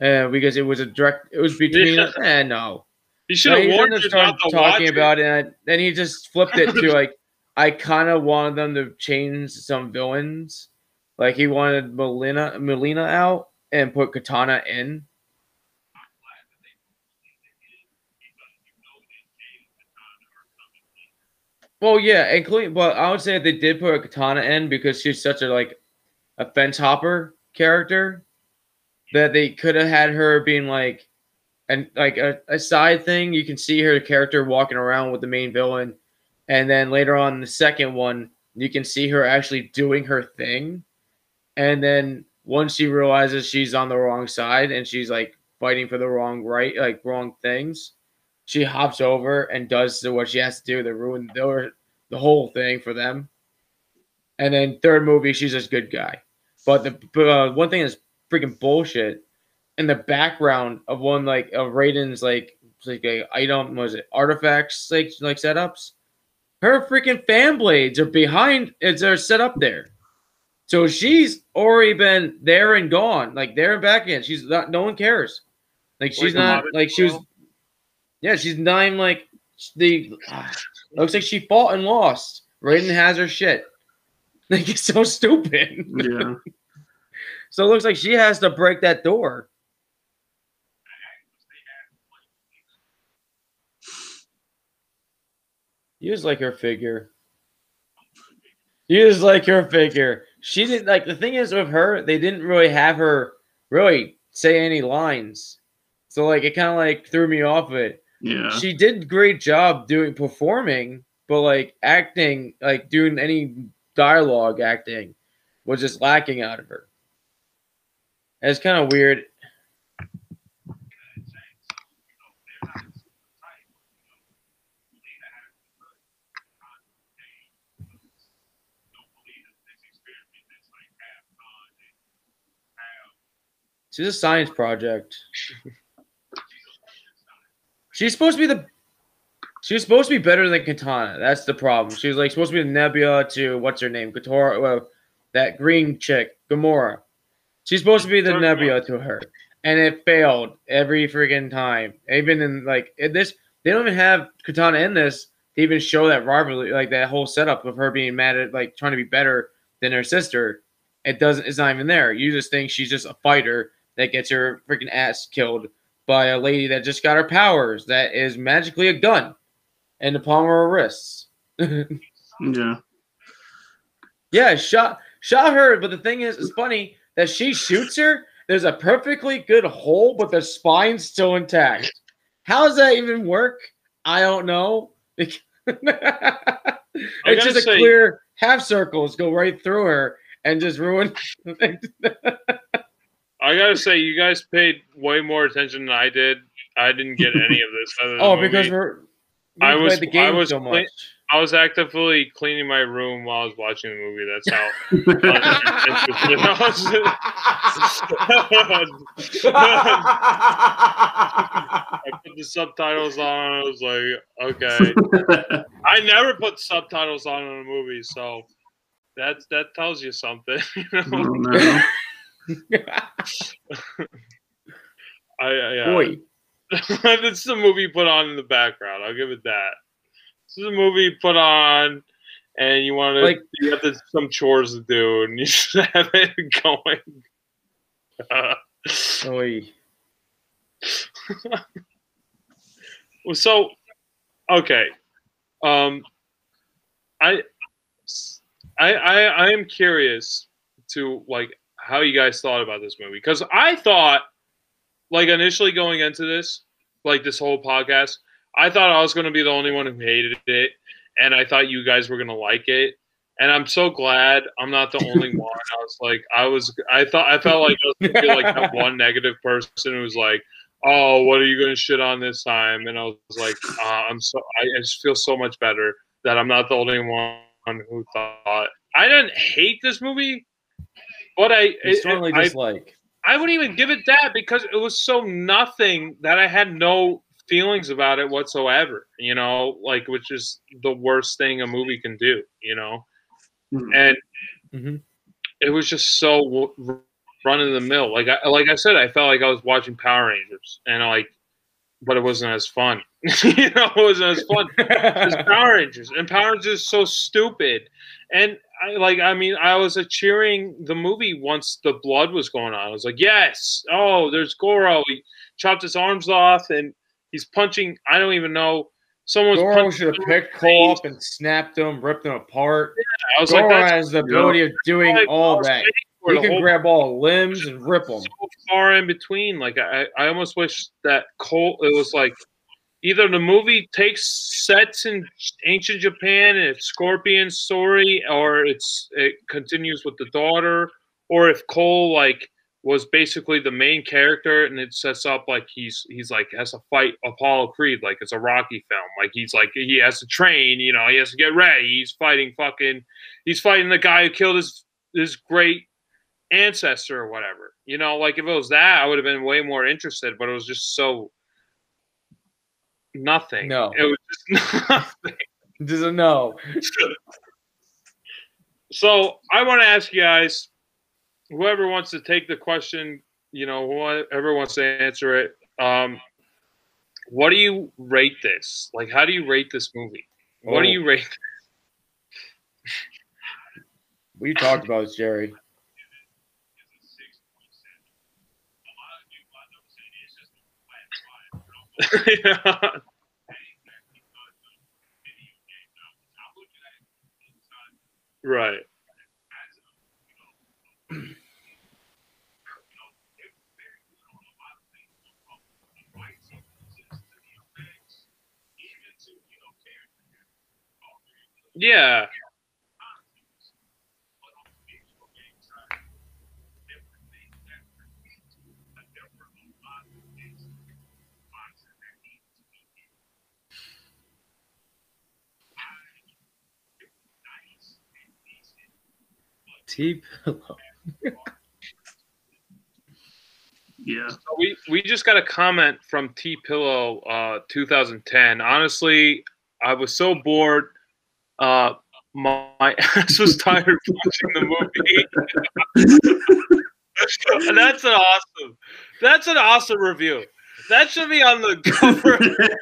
because it was it was between us. No. He should have warned us about talking about it. And then he just flipped it to, like, I kind of wanted them to change some villains. Like, he wanted Melina out and put Katana in. Well, yeah, including, but I would say they did put Katana in because she's such a, like, a fence hopper character that they could have had her being like. And like a side thing, you can see her character walking around with the main villain. And then later on in the second one, you can see her actually doing her thing. And then once she realizes she's on the wrong side and she's like fighting for the wrong things, she hops over and does what she has to do to ruin the whole thing for them. And then third movie, she's this good guy. But the one thing that's freaking bullshit in the background of one of Raiden's artifacts setups, her freaking fan blades are behind. They're set up there, so she's already been there and gone. Like there and back again. She's not. No one cares. Like she's not. Like she was. Yeah, she's not even like the. Looks like she fought and lost. Raiden has her shit. Like it's so stupid. Yeah. So it looks like she has to break that door. You just like her figure. You just like her figure. She didn't like the thing is with her, they didn't really have her really say any lines. So like it kind of like threw me off of it. Yeah. She did a great job performing, but like acting, like doing any dialogue acting was just lacking out of her. It's kind of weird. She's a science project. She's supposed to be better than Katana. That's the problem. She's like supposed to be the Nebula to what's her name, Katara, well, that green chick, Gamora. She's supposed to be the Nebula to her, and it failed every freaking time. Even in like in this, they don't even have Katana in this to even show that rivalry, like that whole setup of her being mad at like trying to be better than her sister. It doesn't. It's not even there. You just think she's just a fighter that gets her freaking ass killed by a lady that just got her powers. That is magically a gun. and the palm of her wrists. Yeah. Yeah, shot her, but the thing is, it's funny that she shoots her, there's a perfectly good hole, but the spine's still intact. How does that even work? I don't know. It's just a clear half circles go right through her and just ruin. I gotta say, you guys paid way more attention than I did. I didn't get any of this. Other than because I was I was actively cleaning my room while I was watching the movie. That's how. I put the subtitles on. I was like, okay. I never put subtitles on in a movie, so that tells you something. You know? Boy. That's the movie put on in the background. I'll give it that. This is a movie put on, and you want to you have some chores to do, and you just have it going. So, okay, I am curious to how you guys thought about this movie, because I thought, initially going into this, this whole podcast, I thought I was going to be the only one who hated it, and I thought you guys were going to like it. And I'm so glad I'm not the only one. I was like, I felt like I was gonna be that one negative person who was like, "Oh, what are you going to shit on this time?" And I was like, I just feel so much better that I'm not the only one who thought. I didn't hate this movie, but I dislike. I wouldn't even give it that, because it was so nothing that I had no feelings about it whatsoever, you know, which is the worst thing a movie can do, you know. And it was just so run of the mill. Like I said, I felt like I was watching Power Rangers, and but it wasn't as fun. You know, it wasn't as fun as Power Rangers, and Power Rangers is so stupid. And I was cheering the movie once the blood was going on. I was like, yes, oh, there's Goro. He chopped his arms off, and he's punching. I don't even know. Goro should have picked Cole up and snapped him, ripped him apart. Yeah, I was Goro has the ability of doing all that. He can grab all limbs and rip them. So far in between, I almost wish that Cole. It was either the movie takes sets in ancient Japan and it's Scorpion's story, or it continues with the daughter, or if Cole was basically the main character, and it sets up he's has to fight Apollo Creed, it's a Rocky film. He has to train, you know, he has to get ready. He's fighting he's fighting the guy who killed his great ancestor or whatever. You know, if it was that, I would have been way more interested, but it was just so nothing. No. It was just nothing. Just a no. So I want to ask you guys, whoever wants to take the question, you know, whoever wants to answer it, what do you rate this? How do you rate this movie? What do you rate this? We talked about it, Jerry. Yeah. Right. Yeah. Tea pillow. Yeah, so we just got a comment from T Pillow 2010. Honestly, I was so bored. My ass was tired of watching the movie. And that's an awesome review. That should be on the cover of the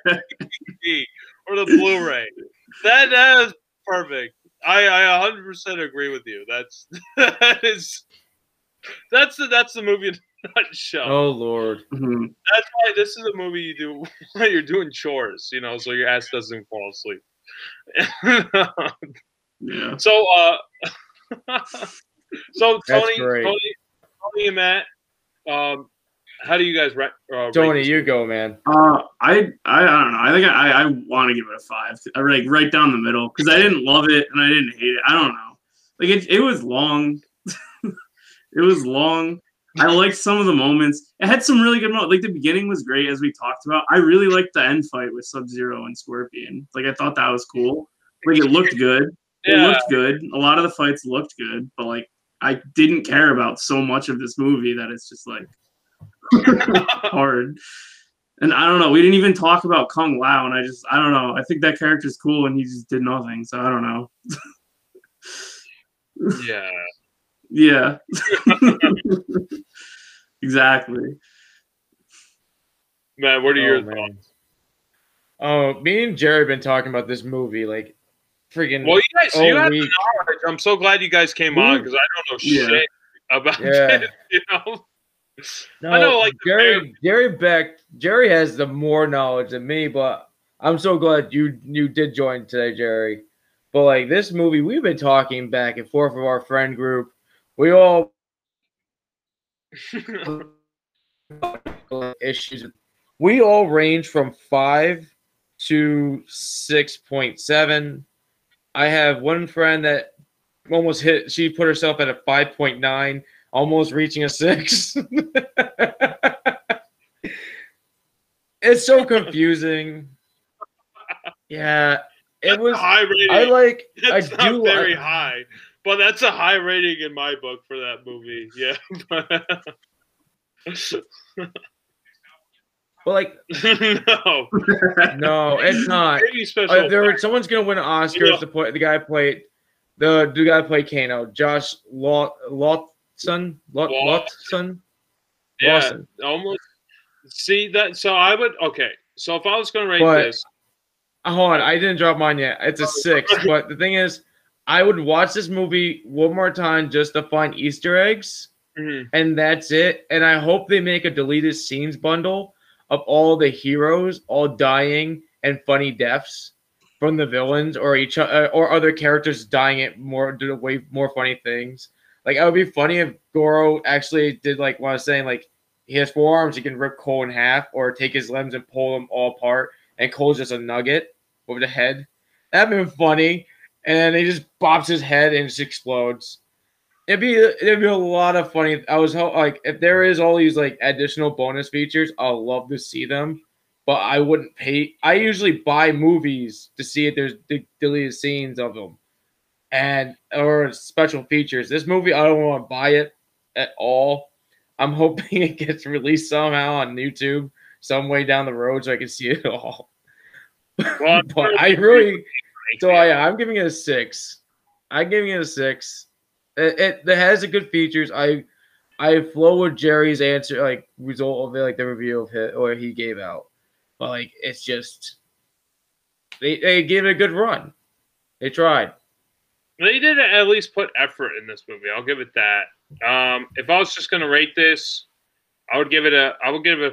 DVD or the Blu-ray. That is perfect. I 100% agree with you. That's the movie nutshell. Oh Lord. Mm-hmm. That's why this is a movie you do while you're doing chores, you know, so your ass doesn't fall asleep. Yeah. So so Tony and Matt, how do you guys Tony, you go, man. I don't know. I think I want to give it a 5. Like right down the middle, because I didn't love it and I didn't hate it. I don't know. Like it was long. It was long. I liked some of the moments. It had some really good moments. Like the beginning was great, as we talked about. I really liked the end fight with Sub-Zero and Scorpion. Like I thought that was cool. Like it looked good. Yeah. It looked good. A lot of the fights looked good, but like I didn't care about so much of this movie that it's just like hard. And I don't know. We didn't even talk about Kung Lao, and I don't know. I think that character's cool, and he just did nothing. So I don't know. Yeah. Yeah. Exactly. Matt, what are your thoughts? Oh, me and Jerry have been talking about this movie like freaking. Well, you guys, you have the knowledge. I'm so glad you guys came on because I don't know shit about it. You know. No, I know, like Jerry has the more knowledge than me, but I'm so glad you did join today, Jerry. But like this movie, we've been talking back and forth with our friend group. We all issues. We all range from 5 to 6.7. I have one friend that almost hit. She put herself at a 5.9, almost reaching a 6. It's so confusing. Yeah. It was high rating. It's not very high, but that's a high rating in my book for that movie. Yeah. But like, no, it's not. Someone's gonna win an Oscar. Yeah. The guy played Kano, Josh Lawson. Lawson. Yeah, Lawson. Almost. See that? So I would. Okay. So if I was gonna rate this. Hold on, I didn't drop mine yet. It's a 6. But the thing is, I would watch this movie one more time just to find Easter eggs, and that's it. And I hope they make a deleted scenes bundle of all the heroes all dying and funny deaths from the villains or each or other characters dying at way more funny things. Like it would be funny if Goro actually did like what I was saying, like he has 4 arms, he can rip Cole in half or take his limbs and pull them all apart. And Cole's just a nugget over the head. That'd been funny. And he just bops his head and just explodes. It'd be a lot of funny. I was like, if there is all these like additional bonus features, I'll love to see them. But I wouldn't pay. I usually buy movies to see if there's deleted scenes of them, and or special features. This movie, I don't want to buy it at all. I'm hoping it gets released somehow on YouTube. Some way down the road, so I can see it all. Well, but I'm giving it a 6. I'm giving it a 6. It has a good features. I flow with Jerry's answer, like result of it, like the review of it or he gave out. But like it's just they gave it a good run. They tried. They did at least put effort in this movie. I'll give it that. If I was just gonna rate this. I would give it a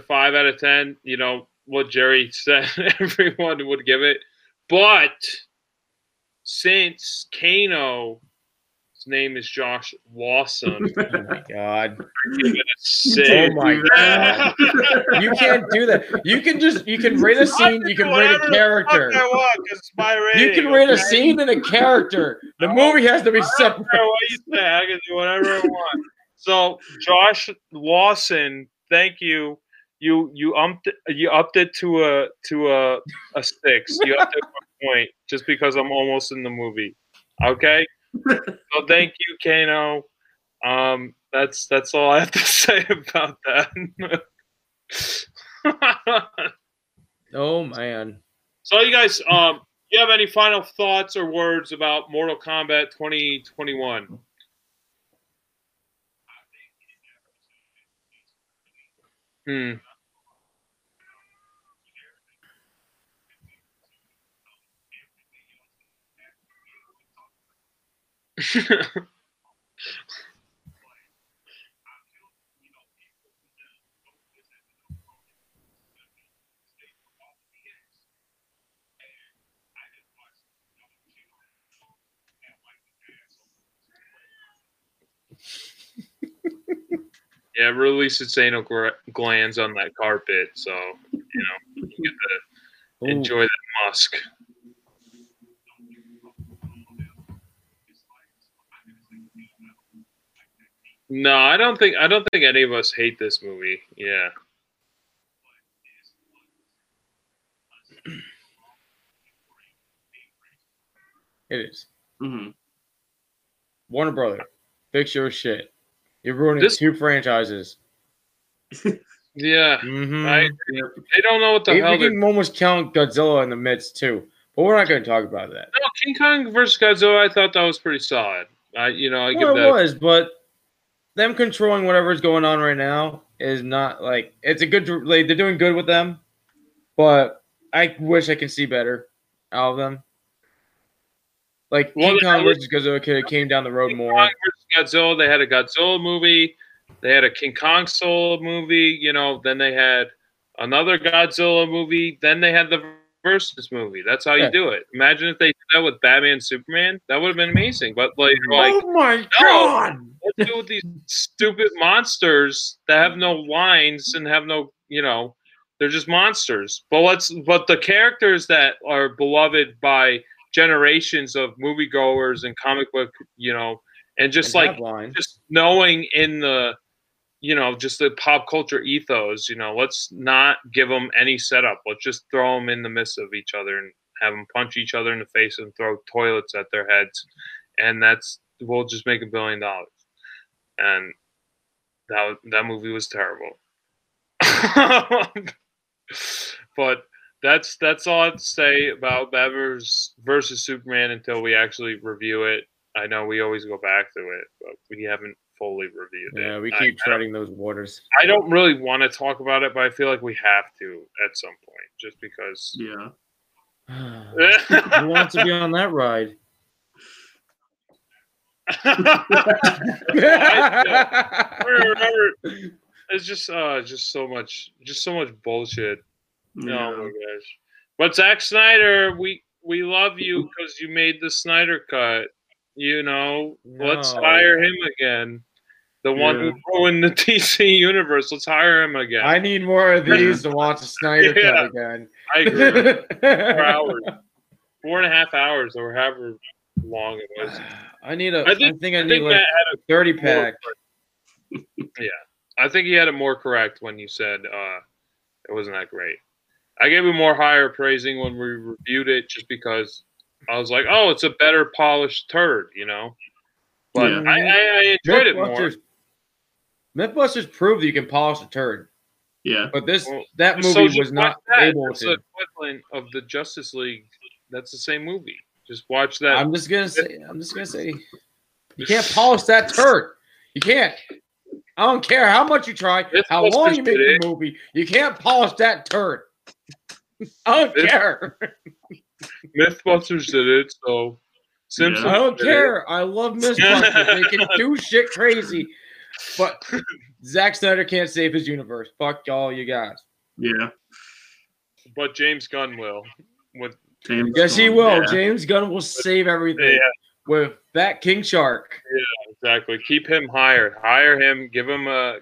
5 out of 10. You know what Jerry said. Everyone would give it, but since Kano's name is Josh Lawson, oh my god, I give it a 6. Oh my god, you can't do that. You can rate a scene. You can rate a character. You can rate a scene and a character. The movie has to be separate. I don't care what you say. I can do whatever I want. So Josh Lawson, thank you. You upped it to a 6. You upped it for a point just because I'm almost in the movie. Okay. So thank you, Kano. That's all I have to say about that. Oh man. So you guys, you have any final thoughts or words about Mortal Kombat 2021? Hmm. Yeah, releases anal glands on that carpet, so you know, you get to enjoy that musk. No, I don't think any of us hate this movie. Yeah. It is. Mm-hmm. Warner Brothers, fix your shit. You're ruining two franchises. Yeah. Mm-hmm. They don't know what the hell. You can almost count Godzilla in the midst, too. But we're not going to talk about that. No, King Kong vs Godzilla, I thought that was pretty solid. I give it that. But them controlling whatever's going on right now is not like it's a good. Like, they're doing good with them, but I wish I could see better out of them. Like King Kong vs Godzilla could have came down the road more. King Kong vs Godzilla, they had a Godzilla movie, they had a King Kong solo movie, you know. Then they had another Godzilla movie. Then they had the versus movie. That's how you do it. Imagine if they did that with Batman, Superman. That would have been amazing. But like oh my god. Let's do with these stupid monsters that have no lines and have no, you know, they're just monsters. But the characters that are beloved by generations of moviegoers and comic book, you know, and just and like just knowing in the, you know, just the pop culture ethos, you know, let's not give them any setup. Let's just throw them in the midst of each other and have them punch each other in the face and throw toilets at their heads. And we'll just make $1 billion. And that movie was terrible. But that's all I have to say about Batman versus Superman until we actually review it. I know we always go back to it, but we haven't fully reviewed it. Yeah, we keep treading those waters. I don't really want to talk about it, but I feel like we have to at some point, just because. Yeah. You want to be on that ride. I remember, it's just so much bullshit. Oh my gosh! But Zack Snyder, we love you because you made the Snyder cut. You know, let's hire him again. The one who ruined the DC universe. Let's hire him again. I need more of these to watch the Snyder cut again. I agree. 4 hours, 4.5 hours, or however long it was. I think I need like 30 pack. Yeah, I think he had it more correct when you said it wasn't that great. I gave it more higher praising when we reviewed it, just because I was like, "Oh, it's a better polished turd," you know. But I enjoyed it more. Mythbusters proved that you can polish a turd. Yeah, but that movie was not able to. It's the equivalent of the Justice League. That's the same movie. Just watch that. I'm just gonna say, you can't polish that turd. You can't. I don't care how much you try, how long you make the movie. You can't polish that turd. I don't care. Mythbusters did it, so Simpsons. I don't care. I love Mythbusters. They can do shit crazy, but Zack Snyder can't save his universe. Fuck all you guys. Yeah, but James Gunn will. Yes, he will. Yeah. James Gunn will save everything with that King Shark. Yeah, exactly. Keep him hired. Hire him. Give him a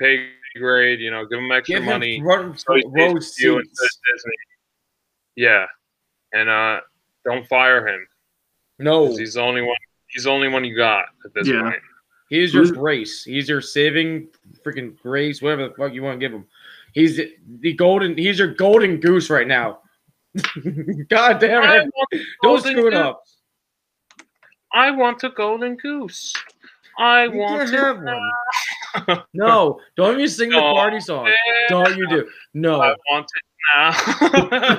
pay grade. You know, give him extra money. Disney. Yeah. And don't fire him. No, he's the only one. He's the only one you got at this point. He's your grace. He's your saving freaking grace. Whatever the fuck you want to give him. He's the golden. He's your golden goose right now. God damn it! Don't screw it up. I want a golden goose. I want to have one. No, don't you sing the party song? Don't you do? No, I want it.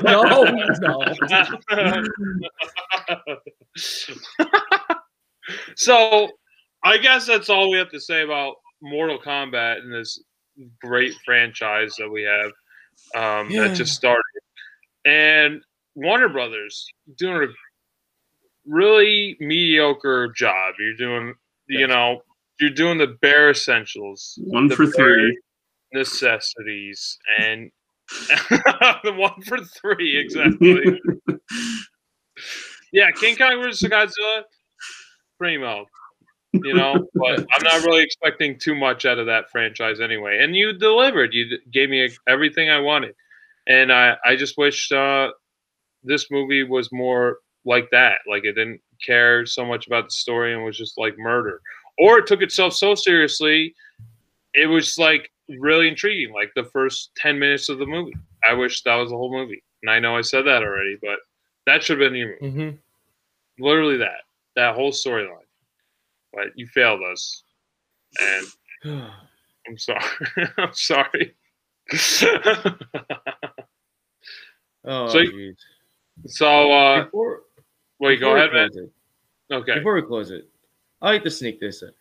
No. So, I guess that's all we have to say about Mortal Kombat and this great franchise that we have that just started. And Warner Brothers doing a really mediocre job. You're doing, you know, you're doing the bare essentials, one for three necessities, and the 1 for 3, exactly. Yeah, King Kong vs Godzilla, Primo. you know, but I'm not really expecting too much out of that franchise anyway. And you delivered. You gave me everything I wanted. And I just wish this movie was more like that. Like, it didn't care so much about the story and was just like murder. Or it took itself so seriously, it was like really intriguing, like the first 10 minutes of the movie. I wish that was the whole movie. And I know I said that already, but that should have been your movie. Mm-hmm. Literally that whole storyline. But you failed us. And I'm sorry. I'm sorry. Oh, wait, go ahead, man. Okay. Before we close it, I like to sneak this in.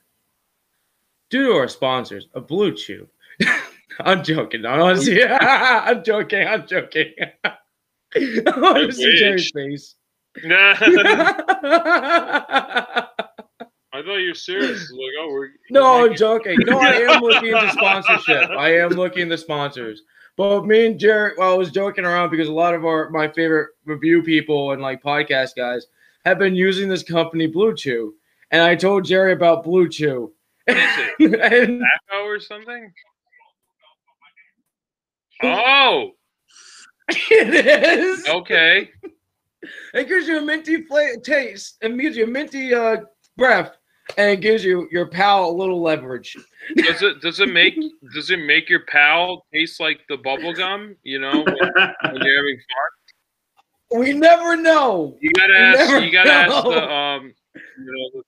Due to our sponsors, a Blue Chew. I'm joking, honestly. I'm joking. I want to see Jerry's face. Nah. I thought you were serious. Like, oh, no, I'm joking. No, I am looking into sponsorship. I am looking into sponsors. But me and Jerry, well, I was joking around because a lot of my favorite review people and like podcast guys have been using this company, Blue Chew. And I told Jerry about Blue Chew. Is it tobacco or something? Oh, it is. Okay. It gives you a minty taste. It gives you a minty breath, and it gives you your pal a little leverage. Does it make your pal taste like the bubble gum? You know, when you're having fun. We never know. You gotta ask the you know.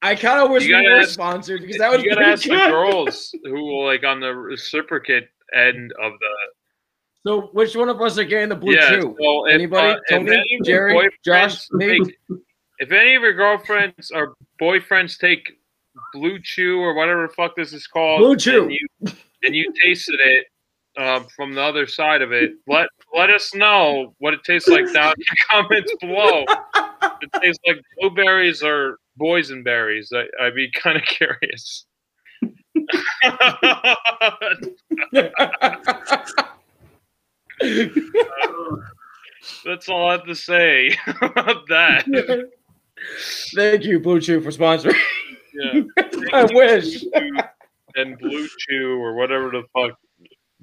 I kind of wish we were sponsored because that would be good. You gotta ask the girls who will like on the reciprocate end of the. So which one of us are getting the Blue Chew? So anybody? Tony, Jerry, Josh, me. If any of your girlfriends or boyfriends take Blue Chew or whatever the fuck this is called, Blue Chew, and you tasted it from the other side of it, let us know what it tastes like down in the comments below. It tastes like blueberries or boysenberries. I'd be kind of curious. That's all I have to say about that. Thank you, Blue Chew, for sponsoring. Yeah, I wish. And Blue Chew, or whatever the fuck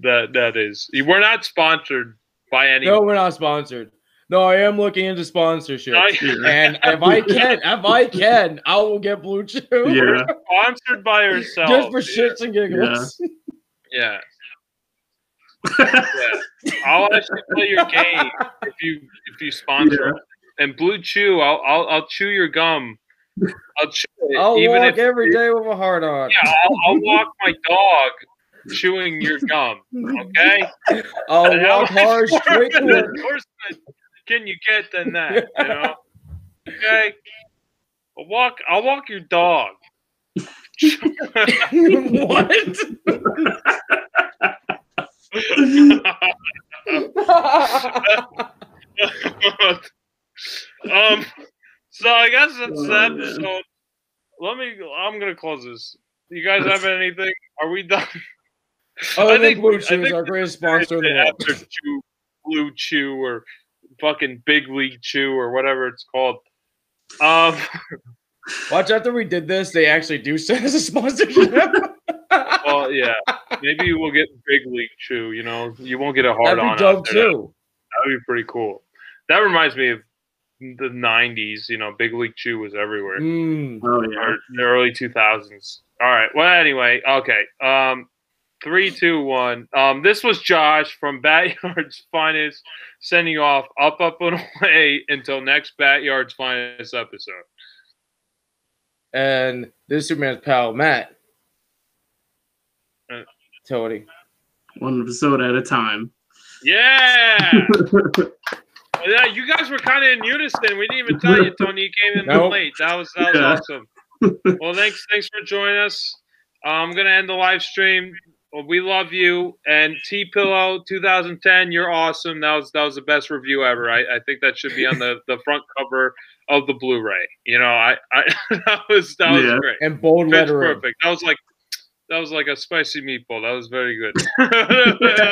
that is. We're not sponsored by anyone. No, we're not sponsored. No, I am looking into sponsorship, and if I can, I will get Blue Chew. Yeah. Sponsored by yourself, just for shits and giggles. Yeah. I'll actually play your game if you sponsor. Yeah. And Blue Chew, I'll chew your gum. I'll chew it. I'll walk every day with a heart on. Yeah, I'll walk my dog. Chewing your gum, okay? I'll walk hard straight to work. Can you get than that? You know, okay. I'll walk your dog. What? So I guess that's that. So I'm gonna close this. You guys have anything? Are we done? I think Blue Chew is our greatest sponsor in the world. After Blue Chew or fucking Big League Chew or whatever it's called. Watch, after we did this, they actually do send us a sponsorship. Well, yeah. Maybe we'll get Big League Chew, you know. You won't get a hard on. That'd be dope too. That'd be pretty cool. That reminds me of the 90s, you know, Big League Chew was everywhere. The early 2000s. All right. Well, anyway, okay. 3, 2, 1. This was Josh from Batyard's Finest sending you off up and away until next Batyard's Finest episode. And this is Superman's pal, Matt. Tony. One episode at a time. Yeah. Yeah, you guys were kind of in unison. We didn't even tell you, Tony. You came in late. That was awesome. Well, thanks for joining us. I'm gonna end the live stream. We love you. And T Pillow 2010, you're awesome. That was the best review ever. I think that should be on the front cover of the Blu-ray. You know, that was great. And bold lettering. Perfect. That was like a spicy meatball. That was very good.